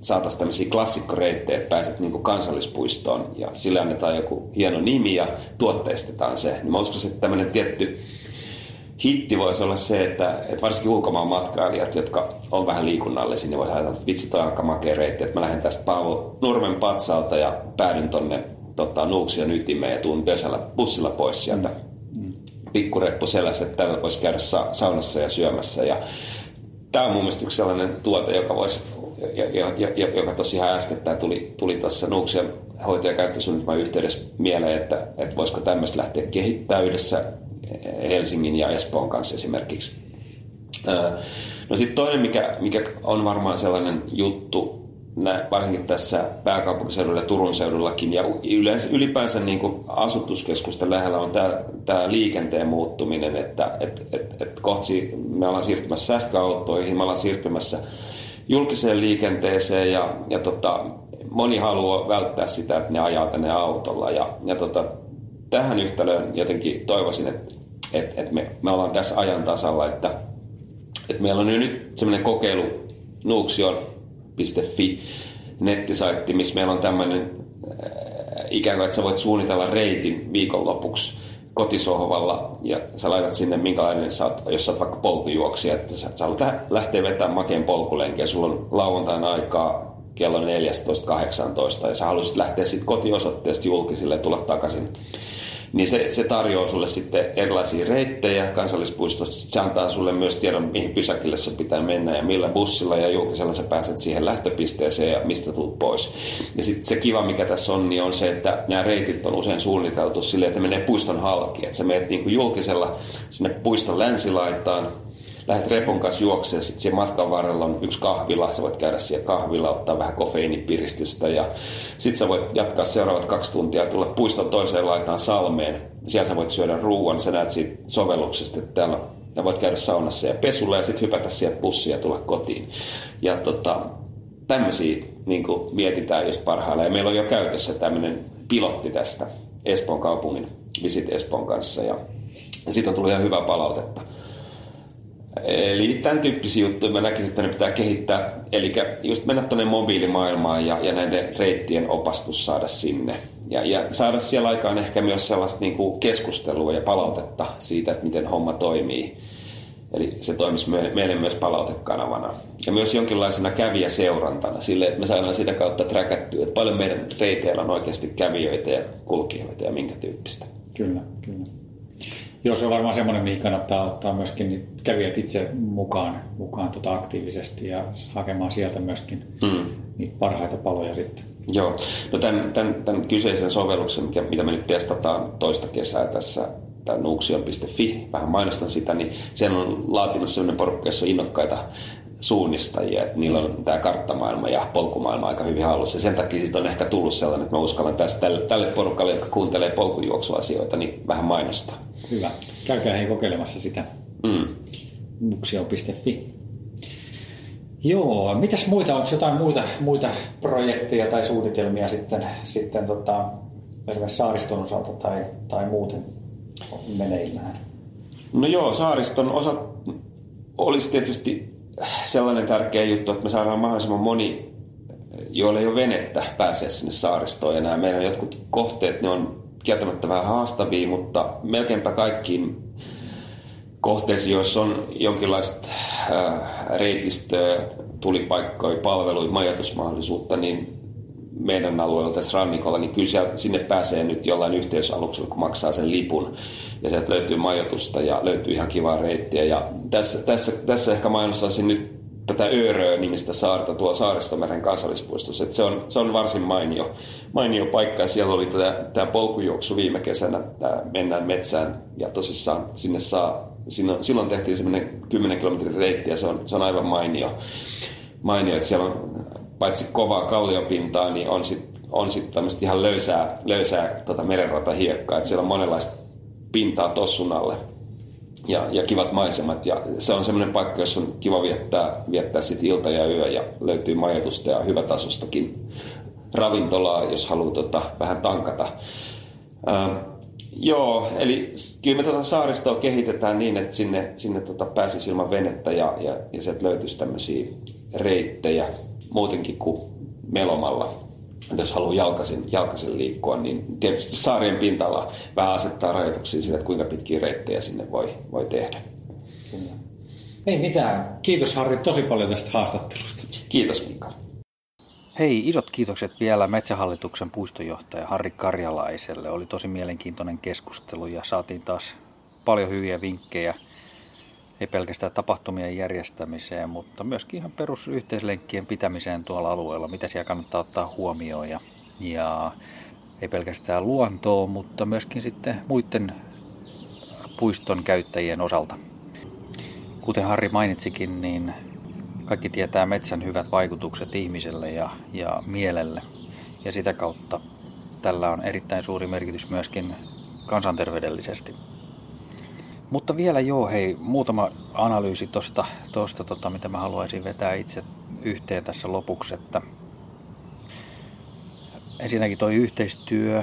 saataisiin tämmöisiä klassikkoreittejä, että pääset niin kuin kansallispuistoon ja sille annetaan joku hieno nimi ja tuotteistetaan se. Niin mä uskoisin, että tämmöinen tietty hitti voisi olla se, että, että varsinkin ulkomaan matkailijat, jotka on vähän liikunnallisia, niin voisi ajatella, että vitsi, toi on aika makea reitti, että mä lähden tästä Paavo Nurmen patsalta ja päädyn tonne tota, Nuuksion ytimeen ja tuun Pösällä bussilla pois sieltä. Pikkureppu selässä, että täällä voisi käydä sa- saunassa ja syömässä. Ja tämä on mun mielestä yksi sellainen tuote, joka, vois, jo, jo, jo, joka tosiaan äskettäin tuli, tuli tuossa Nuuksion hoito- ja käyttösuunnitelman yhteydessä mieleen, että, että voisiko tämmöistä lähteä kehittämään yhdessä Helsingin ja Espoon kanssa esimerkiksi. No sitten toinen, mikä, mikä on varmaan sellainen juttu, varsinkin tässä pääkaupunkiseudulla ja Turun seudullakin ja yleensä, ylipäänsä niin kuin asutuskeskusten lähellä on tämä, tämä liikenteen muuttuminen, että et, et, et kohti me ollaan siirtymässä sähköautoihin, me ollaan siirtymässä julkiseen liikenteeseen ja, ja tota, moni haluaa välttää sitä, että ne ajaa tänne autolla ja, ja tota, tähän yhtälöön jotenkin toivoisin, että, että, että me, me ollaan tässä ajan tasalla, että, että meillä on jo nyt semmoinen kokeilu nuuksion piste fi nettisaitti, missä meillä on tämmöinen ikään kuin, että sä voit suunnitella reitin viikonlopuksi kotisohvalla ja sä laitat sinne minkälainen sä oot, jos sä oot vaikka polkujuoksija, että sä, sä haluat lähteä vetämään makeen polkulenkiä, sulla on lauantaina aikaa kello neljätoista kahdeksantoista ja sä haluaisit lähteä siitä kotiosoitteesta julkisille ja tulla takaisin. Niin se, se tarjoaa sulle sitten erilaisia reittejä kansallispuistosta. Sitten se antaa sulle myös tiedon, mihin pysäkille se pitää mennä ja millä bussilla ja julkisella sä pääset siihen lähtöpisteeseen ja mistä tulet pois. Ja sitten se kiva, mikä tässä on, niin on se, että nämä reitit on usein suunniteltu silleen, että menee puiston halki. Että sä menet niin kuin julkisella sinne puiston länsilaitaan, lähdet repun kanssa juokseen, sitten siellä matkan varrella on yksi kahvila, sä voit käydä siellä kahvilla, ottaa vähän kofeiinipiristystä ja sitten sä voit jatkaa seuraavat kaksi tuntia ja tulla puiston toiseen laitaan salmeen. Siellä sä voit syödä ruuan, sä näet siitä sovelluksesta, että täällä ja voit käydä saunassa ja pesulla ja sitten hypätä siellä bussiin ja tulla kotiin. Ja tota, tämmöisiä niin kuin mietitään just parhaillaan ja meillä on jo käytössä tämmöinen pilotti tästä Espoon kaupungin Visit Espoon kanssa ja siitä on tullut ihan hyvää palautetta. Eli tämän tyyppisiä juttuja mä näkisin, että ne pitää kehittää. Eli just mennä tuonne mobiilimaailmaan ja, ja näiden reittien opastus saada sinne. Ja, ja saada siellä aikaan ehkä myös sellaista niin kuin keskustelua ja palautetta siitä, että miten homma toimii. Eli se toimisi meille myös palautekanavana. Ja myös jonkinlaisena kävijäseurantana sille, että me saadaan sitä kautta träkättyä, että paljon meidän reiteillä on oikeasti kävijöitä ja kulkijoita ja minkä tyyppistä. Kyllä, kyllä. Joo, se on varmaan semmoinen, mihin kannattaa ottaa myöskin kävijät itse mukaan, mukaan tota aktiivisesti ja hakemaan sieltä myöskin mm. niitä parhaita paloja sitten. Joo, no tämän, tämän, tämän kyseisen sovelluksen, mikä, mitä me nyt testataan toista kesää tässä, tämä nuuksion piste fi, vähän mainostan sitä, niin sen on laatinut sellainen porukka, jossa on innokkaita suunnistajia, että niillä on tämä karttamaailma ja polkumaailma aika hyvin hallussa. Ja sen takia siitä on ehkä tullut sellainen, että mä uskallan tässä tälle, tälle porukalle, joka kuuntelee polkujuoksuasioita, niin vähän mainostaa. Hyvä. Käykää hei kokeilemassa sitä. Mm. Nuuksio piste fi. Joo, mitäs muita? Onko jotain muita, muita projekteja tai suunnitelmia sitten, sitten tota, esimerkiksi saariston osalta tai, tai muuten meneillään? No joo, saariston osa olisi tietysti sellainen tärkeä juttu, että me saadaan mahdollisimman moni, joilla ei ole venettä, pääsee sinne saaristoon. Ja nämä meidän jotkut kohteet, ne on kieltämättä vähän haastavia, mutta melkeinpä kaikkiin kohteisiin, joissa on jonkinlaista reitistöä, tulipaikkoja, palveluja, majoitusmahdollisuutta, niin meidän alueella tässä rannikolla, niin kyllä sinne pääsee nyt jollain yhteysaluksella, kun maksaa sen lipun. Ja sieltä löytyy majoitusta ja löytyy ihan kivaa reittiä. Ja tässä, tässä, tässä ehkä mainostaisin nyt tätä Örö-nimistä saarta tuo Saaristomeren kansallispuistossa. Se on, se on varsin mainio, mainio paikka. Ja siellä oli tämä polkujuoksu viime kesänä, tää Mennään metsään. Ja tosissaan sinne saa, sinne, silloin tehtiin semmoinen kymmenen kilometrin reitti ja se on, se on aivan mainio. Mainio, että siellä on paitsi kovaa kalliopintaa, niin on sitten on sit tämmöistä ihan löysää, löysää tota merenratahiekkaa. Siellä on monenlaista pintaa tossun alle ja, ja kivat maisemat. Ja se on semmoinen paikka, jossa on kiva viettää, viettää sit ilta ja yö ja löytyy majoitusta ja hyvä tasostakin ravintolaa, jos haluaa tota vähän tankata. Ähm, joo, eli kyllä me tota saaristoa kehitetään niin, että sinne, sinne tota pääsisi ilman venettä ja, ja, ja sieltä löytyisi tämmöisiä reittejä muutenkin kuin melomalla. Jos haluaa jalkasin, jalkasin liikkua, niin tietysti saarien pinta-ala vähän asettaa rajoituksia sille, että kuinka pitkiä reittejä sinne voi, voi tehdä. Kyllä. Ei mitään. Kiitos Harri tosi paljon tästä haastattelusta. Kiitos Mika. Hei, isot kiitokset vielä Metsähallituksen puistojohtaja Harri Karjalaiselle. Oli tosi mielenkiintoinen keskustelu ja saatiin taas paljon hyviä vinkkejä. Ei pelkästään tapahtumien järjestämiseen, mutta myöskin ihan perusyhteislenkkien pitämiseen tuolla alueella, mitä siellä kannattaa ottaa huomioon. Ja, ja ei pelkästään luontoa, mutta myöskin sitten muiden puiston käyttäjien osalta. Kuten Harri mainitsikin, niin kaikki tietää metsän hyvät vaikutukset ihmiselle ja, ja mielelle. Ja sitä kautta tällä on erittäin suuri merkitys myöskin kansanterveydellisesti. Mutta vielä joo, hei, muutama analyysi tuosta, tosta, tota, mitä mä haluaisin vetää itse yhteen tässä lopuksi. Että ensinnäkin tuo yhteistyö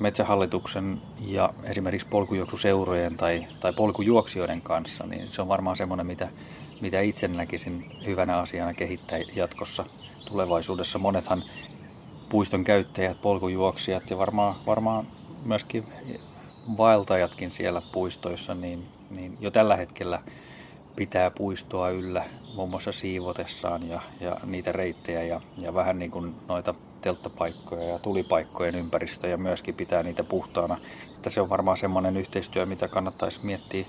Metsähallituksen ja esimerkiksi polkujuoksuseurojen tai, tai polkujuoksijoiden kanssa, niin se on varmaan semmoinen, mitä, mitä itse näkisin hyvänä asiana kehittää jatkossa tulevaisuudessa. Monethan puiston käyttäjät, polkujuoksijat ja varmaan, varmaan myöskin vaeltajatkin siellä puistoissa, niin, niin jo tällä hetkellä pitää puistoa yllä muun muassa siivotessaan ja, ja niitä reittejä ja, ja vähän niin kuin noita telttapaikkoja ja tulipaikkojen ympäristöä ja myöskin pitää niitä puhtaana. Että se on varmaan semmoinen yhteistyö, mitä kannattaisi miettiä,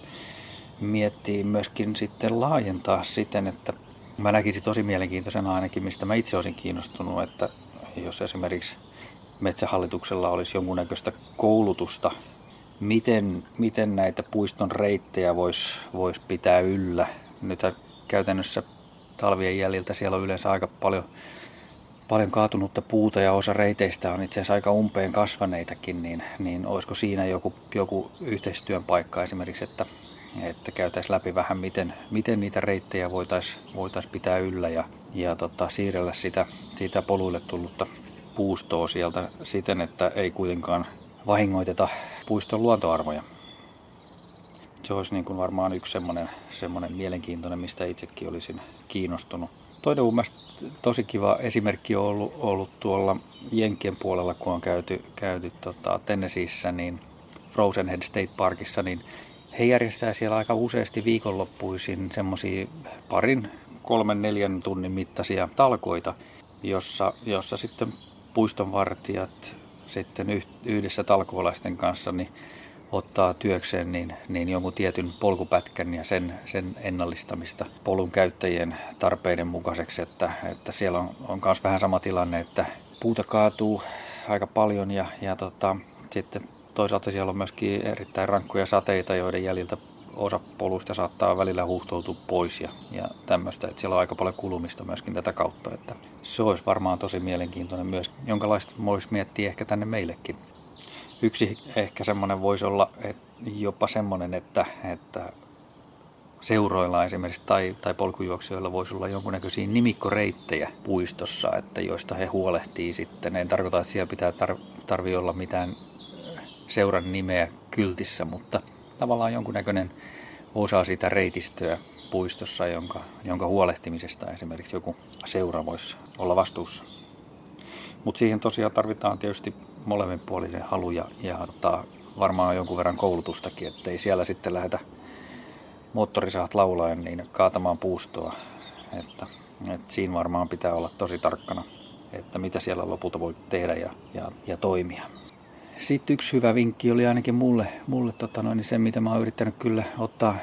miettiä myöskin sitten laajentaa siten, että mä näkisin tosi mielenkiintoisena ainakin, mistä mä itse olisin kiinnostunut, että jos esimerkiksi Metsähallituksella olisi jonkunnäköistä koulutusta, miten, miten näitä puiston reittejä voisi vois pitää yllä. Nyt käytännössä talvien jäljiltä siellä on yleensä aika paljon paljon kaatunutta puuta ja osa reiteistä on itse asiassa aika umpeen kasvaneitakin, niin, niin olisiko siinä joku, joku yhteistyön paikka esimerkiksi, että, että käytäisiin läpi vähän, miten, miten niitä reittejä voitaisiin voitais pitää yllä ja, ja tota, siirrellä sitä, sitä poluille tullutta puustoa sieltä siten, että ei kuitenkaan vahingoiteta puiston luontoarvoja. Se olisi niin kuin varmaan yksi semmoinen, semmoinen mielenkiintoinen, mistä itsekin olisin kiinnostunut. Toinen mun mielestä tosi kiva esimerkki on ollut, ollut tuolla Jenkkien puolella, kun on käyty, käyty tota, Tennesseeissä, niin Frozen Head State Parkissa, niin he järjestää siellä aika useasti viikonloppuisin semmoisia parin, kolmen, neljän tunnin mittaisia talkoita, jossa, jossa sitten puistonvartijat sitten yhdessä talkoolaisten kanssa niin ottaa työkseen niin, niin jonkun tietyn polkupätkän ja sen, sen ennallistamista polun käyttäjien tarpeiden mukaiseksi, että, että siellä on, on myös vähän sama tilanne, että puuta kaatuu aika paljon ja, ja tota, sitten toisaalta siellä on myöskin erittäin rankkoja sateita, joiden jäljiltä osa polusta saattaa välillä huuhtoutua pois ja, ja tämmöistä, että siellä on aika paljon kulumista myöskin tätä kautta, että se olisi varmaan tosi mielenkiintoinen myös, jonkalaista voisi miettiä ehkä tänne meillekin. Yksi ehkä semmoinen voisi olla et jopa semmoinen, että, että seuroilla esimerkiksi tai, tai polkujuoksijoilla voisi olla jonkunnäköisiä nimikkoreittejä puistossa, että joista he huolehtii sitten. En tarkoita, että siellä pitää tar- tarvitse olla mitään seuran nimeä kyltissä, mutta tavallaan jonkunnäköinen osa sitä reitistöä puistossa, jonka, jonka huolehtimisesta esimerkiksi joku seura voisi olla vastuussa. Mutta siihen tosiaan tarvitaan tietysti molemminpuolinen halu ja, ja ottaa varmaan jonkun verran koulutustakin, ettei siellä sitten lähdetä moottorisahat laulaen niin kaatamaan puustoa. Että, että siinä varmaan pitää olla tosi tarkkana, että mitä siellä lopulta voi tehdä ja, ja, ja toimia. Sitten yksi hyvä vinkki oli ainakin mulle, mulle tota noin, se, mitä mä oon yrittänyt kyllä ottaa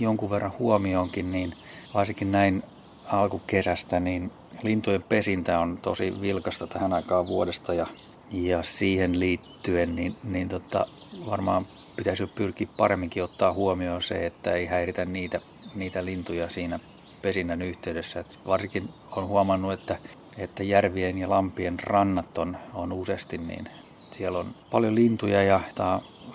jonkun verran huomioonkin, niin varsinkin näin alkukesästä, niin lintujen pesintä on tosi vilkasta tähän aikaan vuodesta ja Ja siihen liittyen niin, niin tota, varmaan pitäisi pyrkiä paremminkin ottaa huomioon se, että ei häiritä niitä, niitä lintuja siinä pesinnän yhteydessä. Et varsinkin olen huomannut, että, että järvien ja lampien rannat on, on useasti, niin siellä on paljon lintuja ja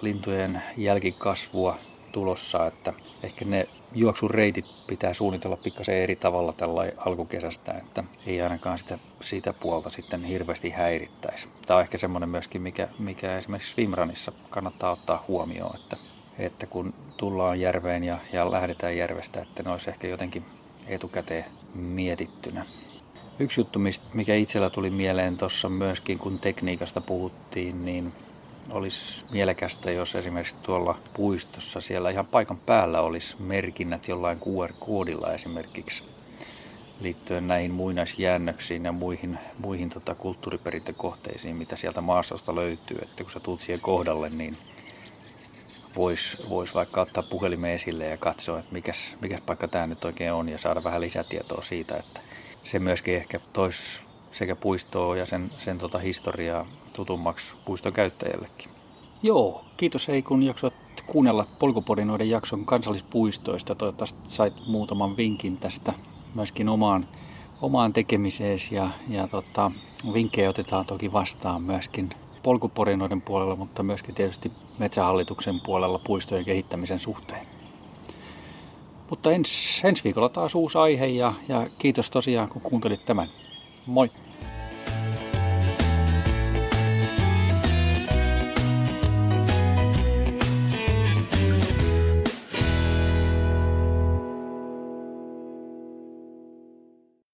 lintujen jälkikasvua tulossa, että ehkä ne juoksureitit pitää suunnitella pikkasen eri tavalla tällä alkukesästä, että ei ainakaan sitä, sitä puolta sitten hirveästi häirittäisi. Tämä on ehkä semmoinen myöskin, mikä, mikä esimerkiksi swimrunissa kannattaa ottaa huomioon, että, että kun tullaan järveen ja, ja lähdetään järvestä, että ne olisi ehkä jotenkin etukäteen mietittynä. Yksi juttu, mikä itsellä tuli mieleen tuossa myöskin, kun tekniikasta puhuttiin, niin olisi mielekästä, jos esimerkiksi tuolla puistossa siellä ihan paikan päällä olisi merkinnät jollain Q R-koodilla esimerkiksi liittyen näihin muinaisjäännöksiin ja muihin, muihin tota kulttuuriperintökohteisiin, mitä sieltä maastosta löytyy. Että kun sä tulet siihen kohdalle, niin voisi vois vaikka ottaa puhelimen esille ja katsoa, että mikäs, mikäs paikka tämä nyt oikein on ja saada vähän lisätietoa siitä, että se myöskin ehkä toisi sekä puistoa ja sen, sen tota historiaa tutummaksi puiston käyttäjällekin. Joo, kiitos ei kun jaksot kuunnella polkuporinoiden jakson kansallispuistoista. Toivottavasti sait muutaman vinkin tästä myöskin omaan, omaan tekemiseesi ja, ja tota, vinkkejä otetaan toki vastaan myöskin polkuporinoiden puolella, mutta myöskin tietysti Metsähallituksen puolella puistojen kehittämisen suhteen. Mutta ens, ensi viikolla taas uusi aihe ja, ja kiitos tosiaan kun kuuntelit tämän. Moi!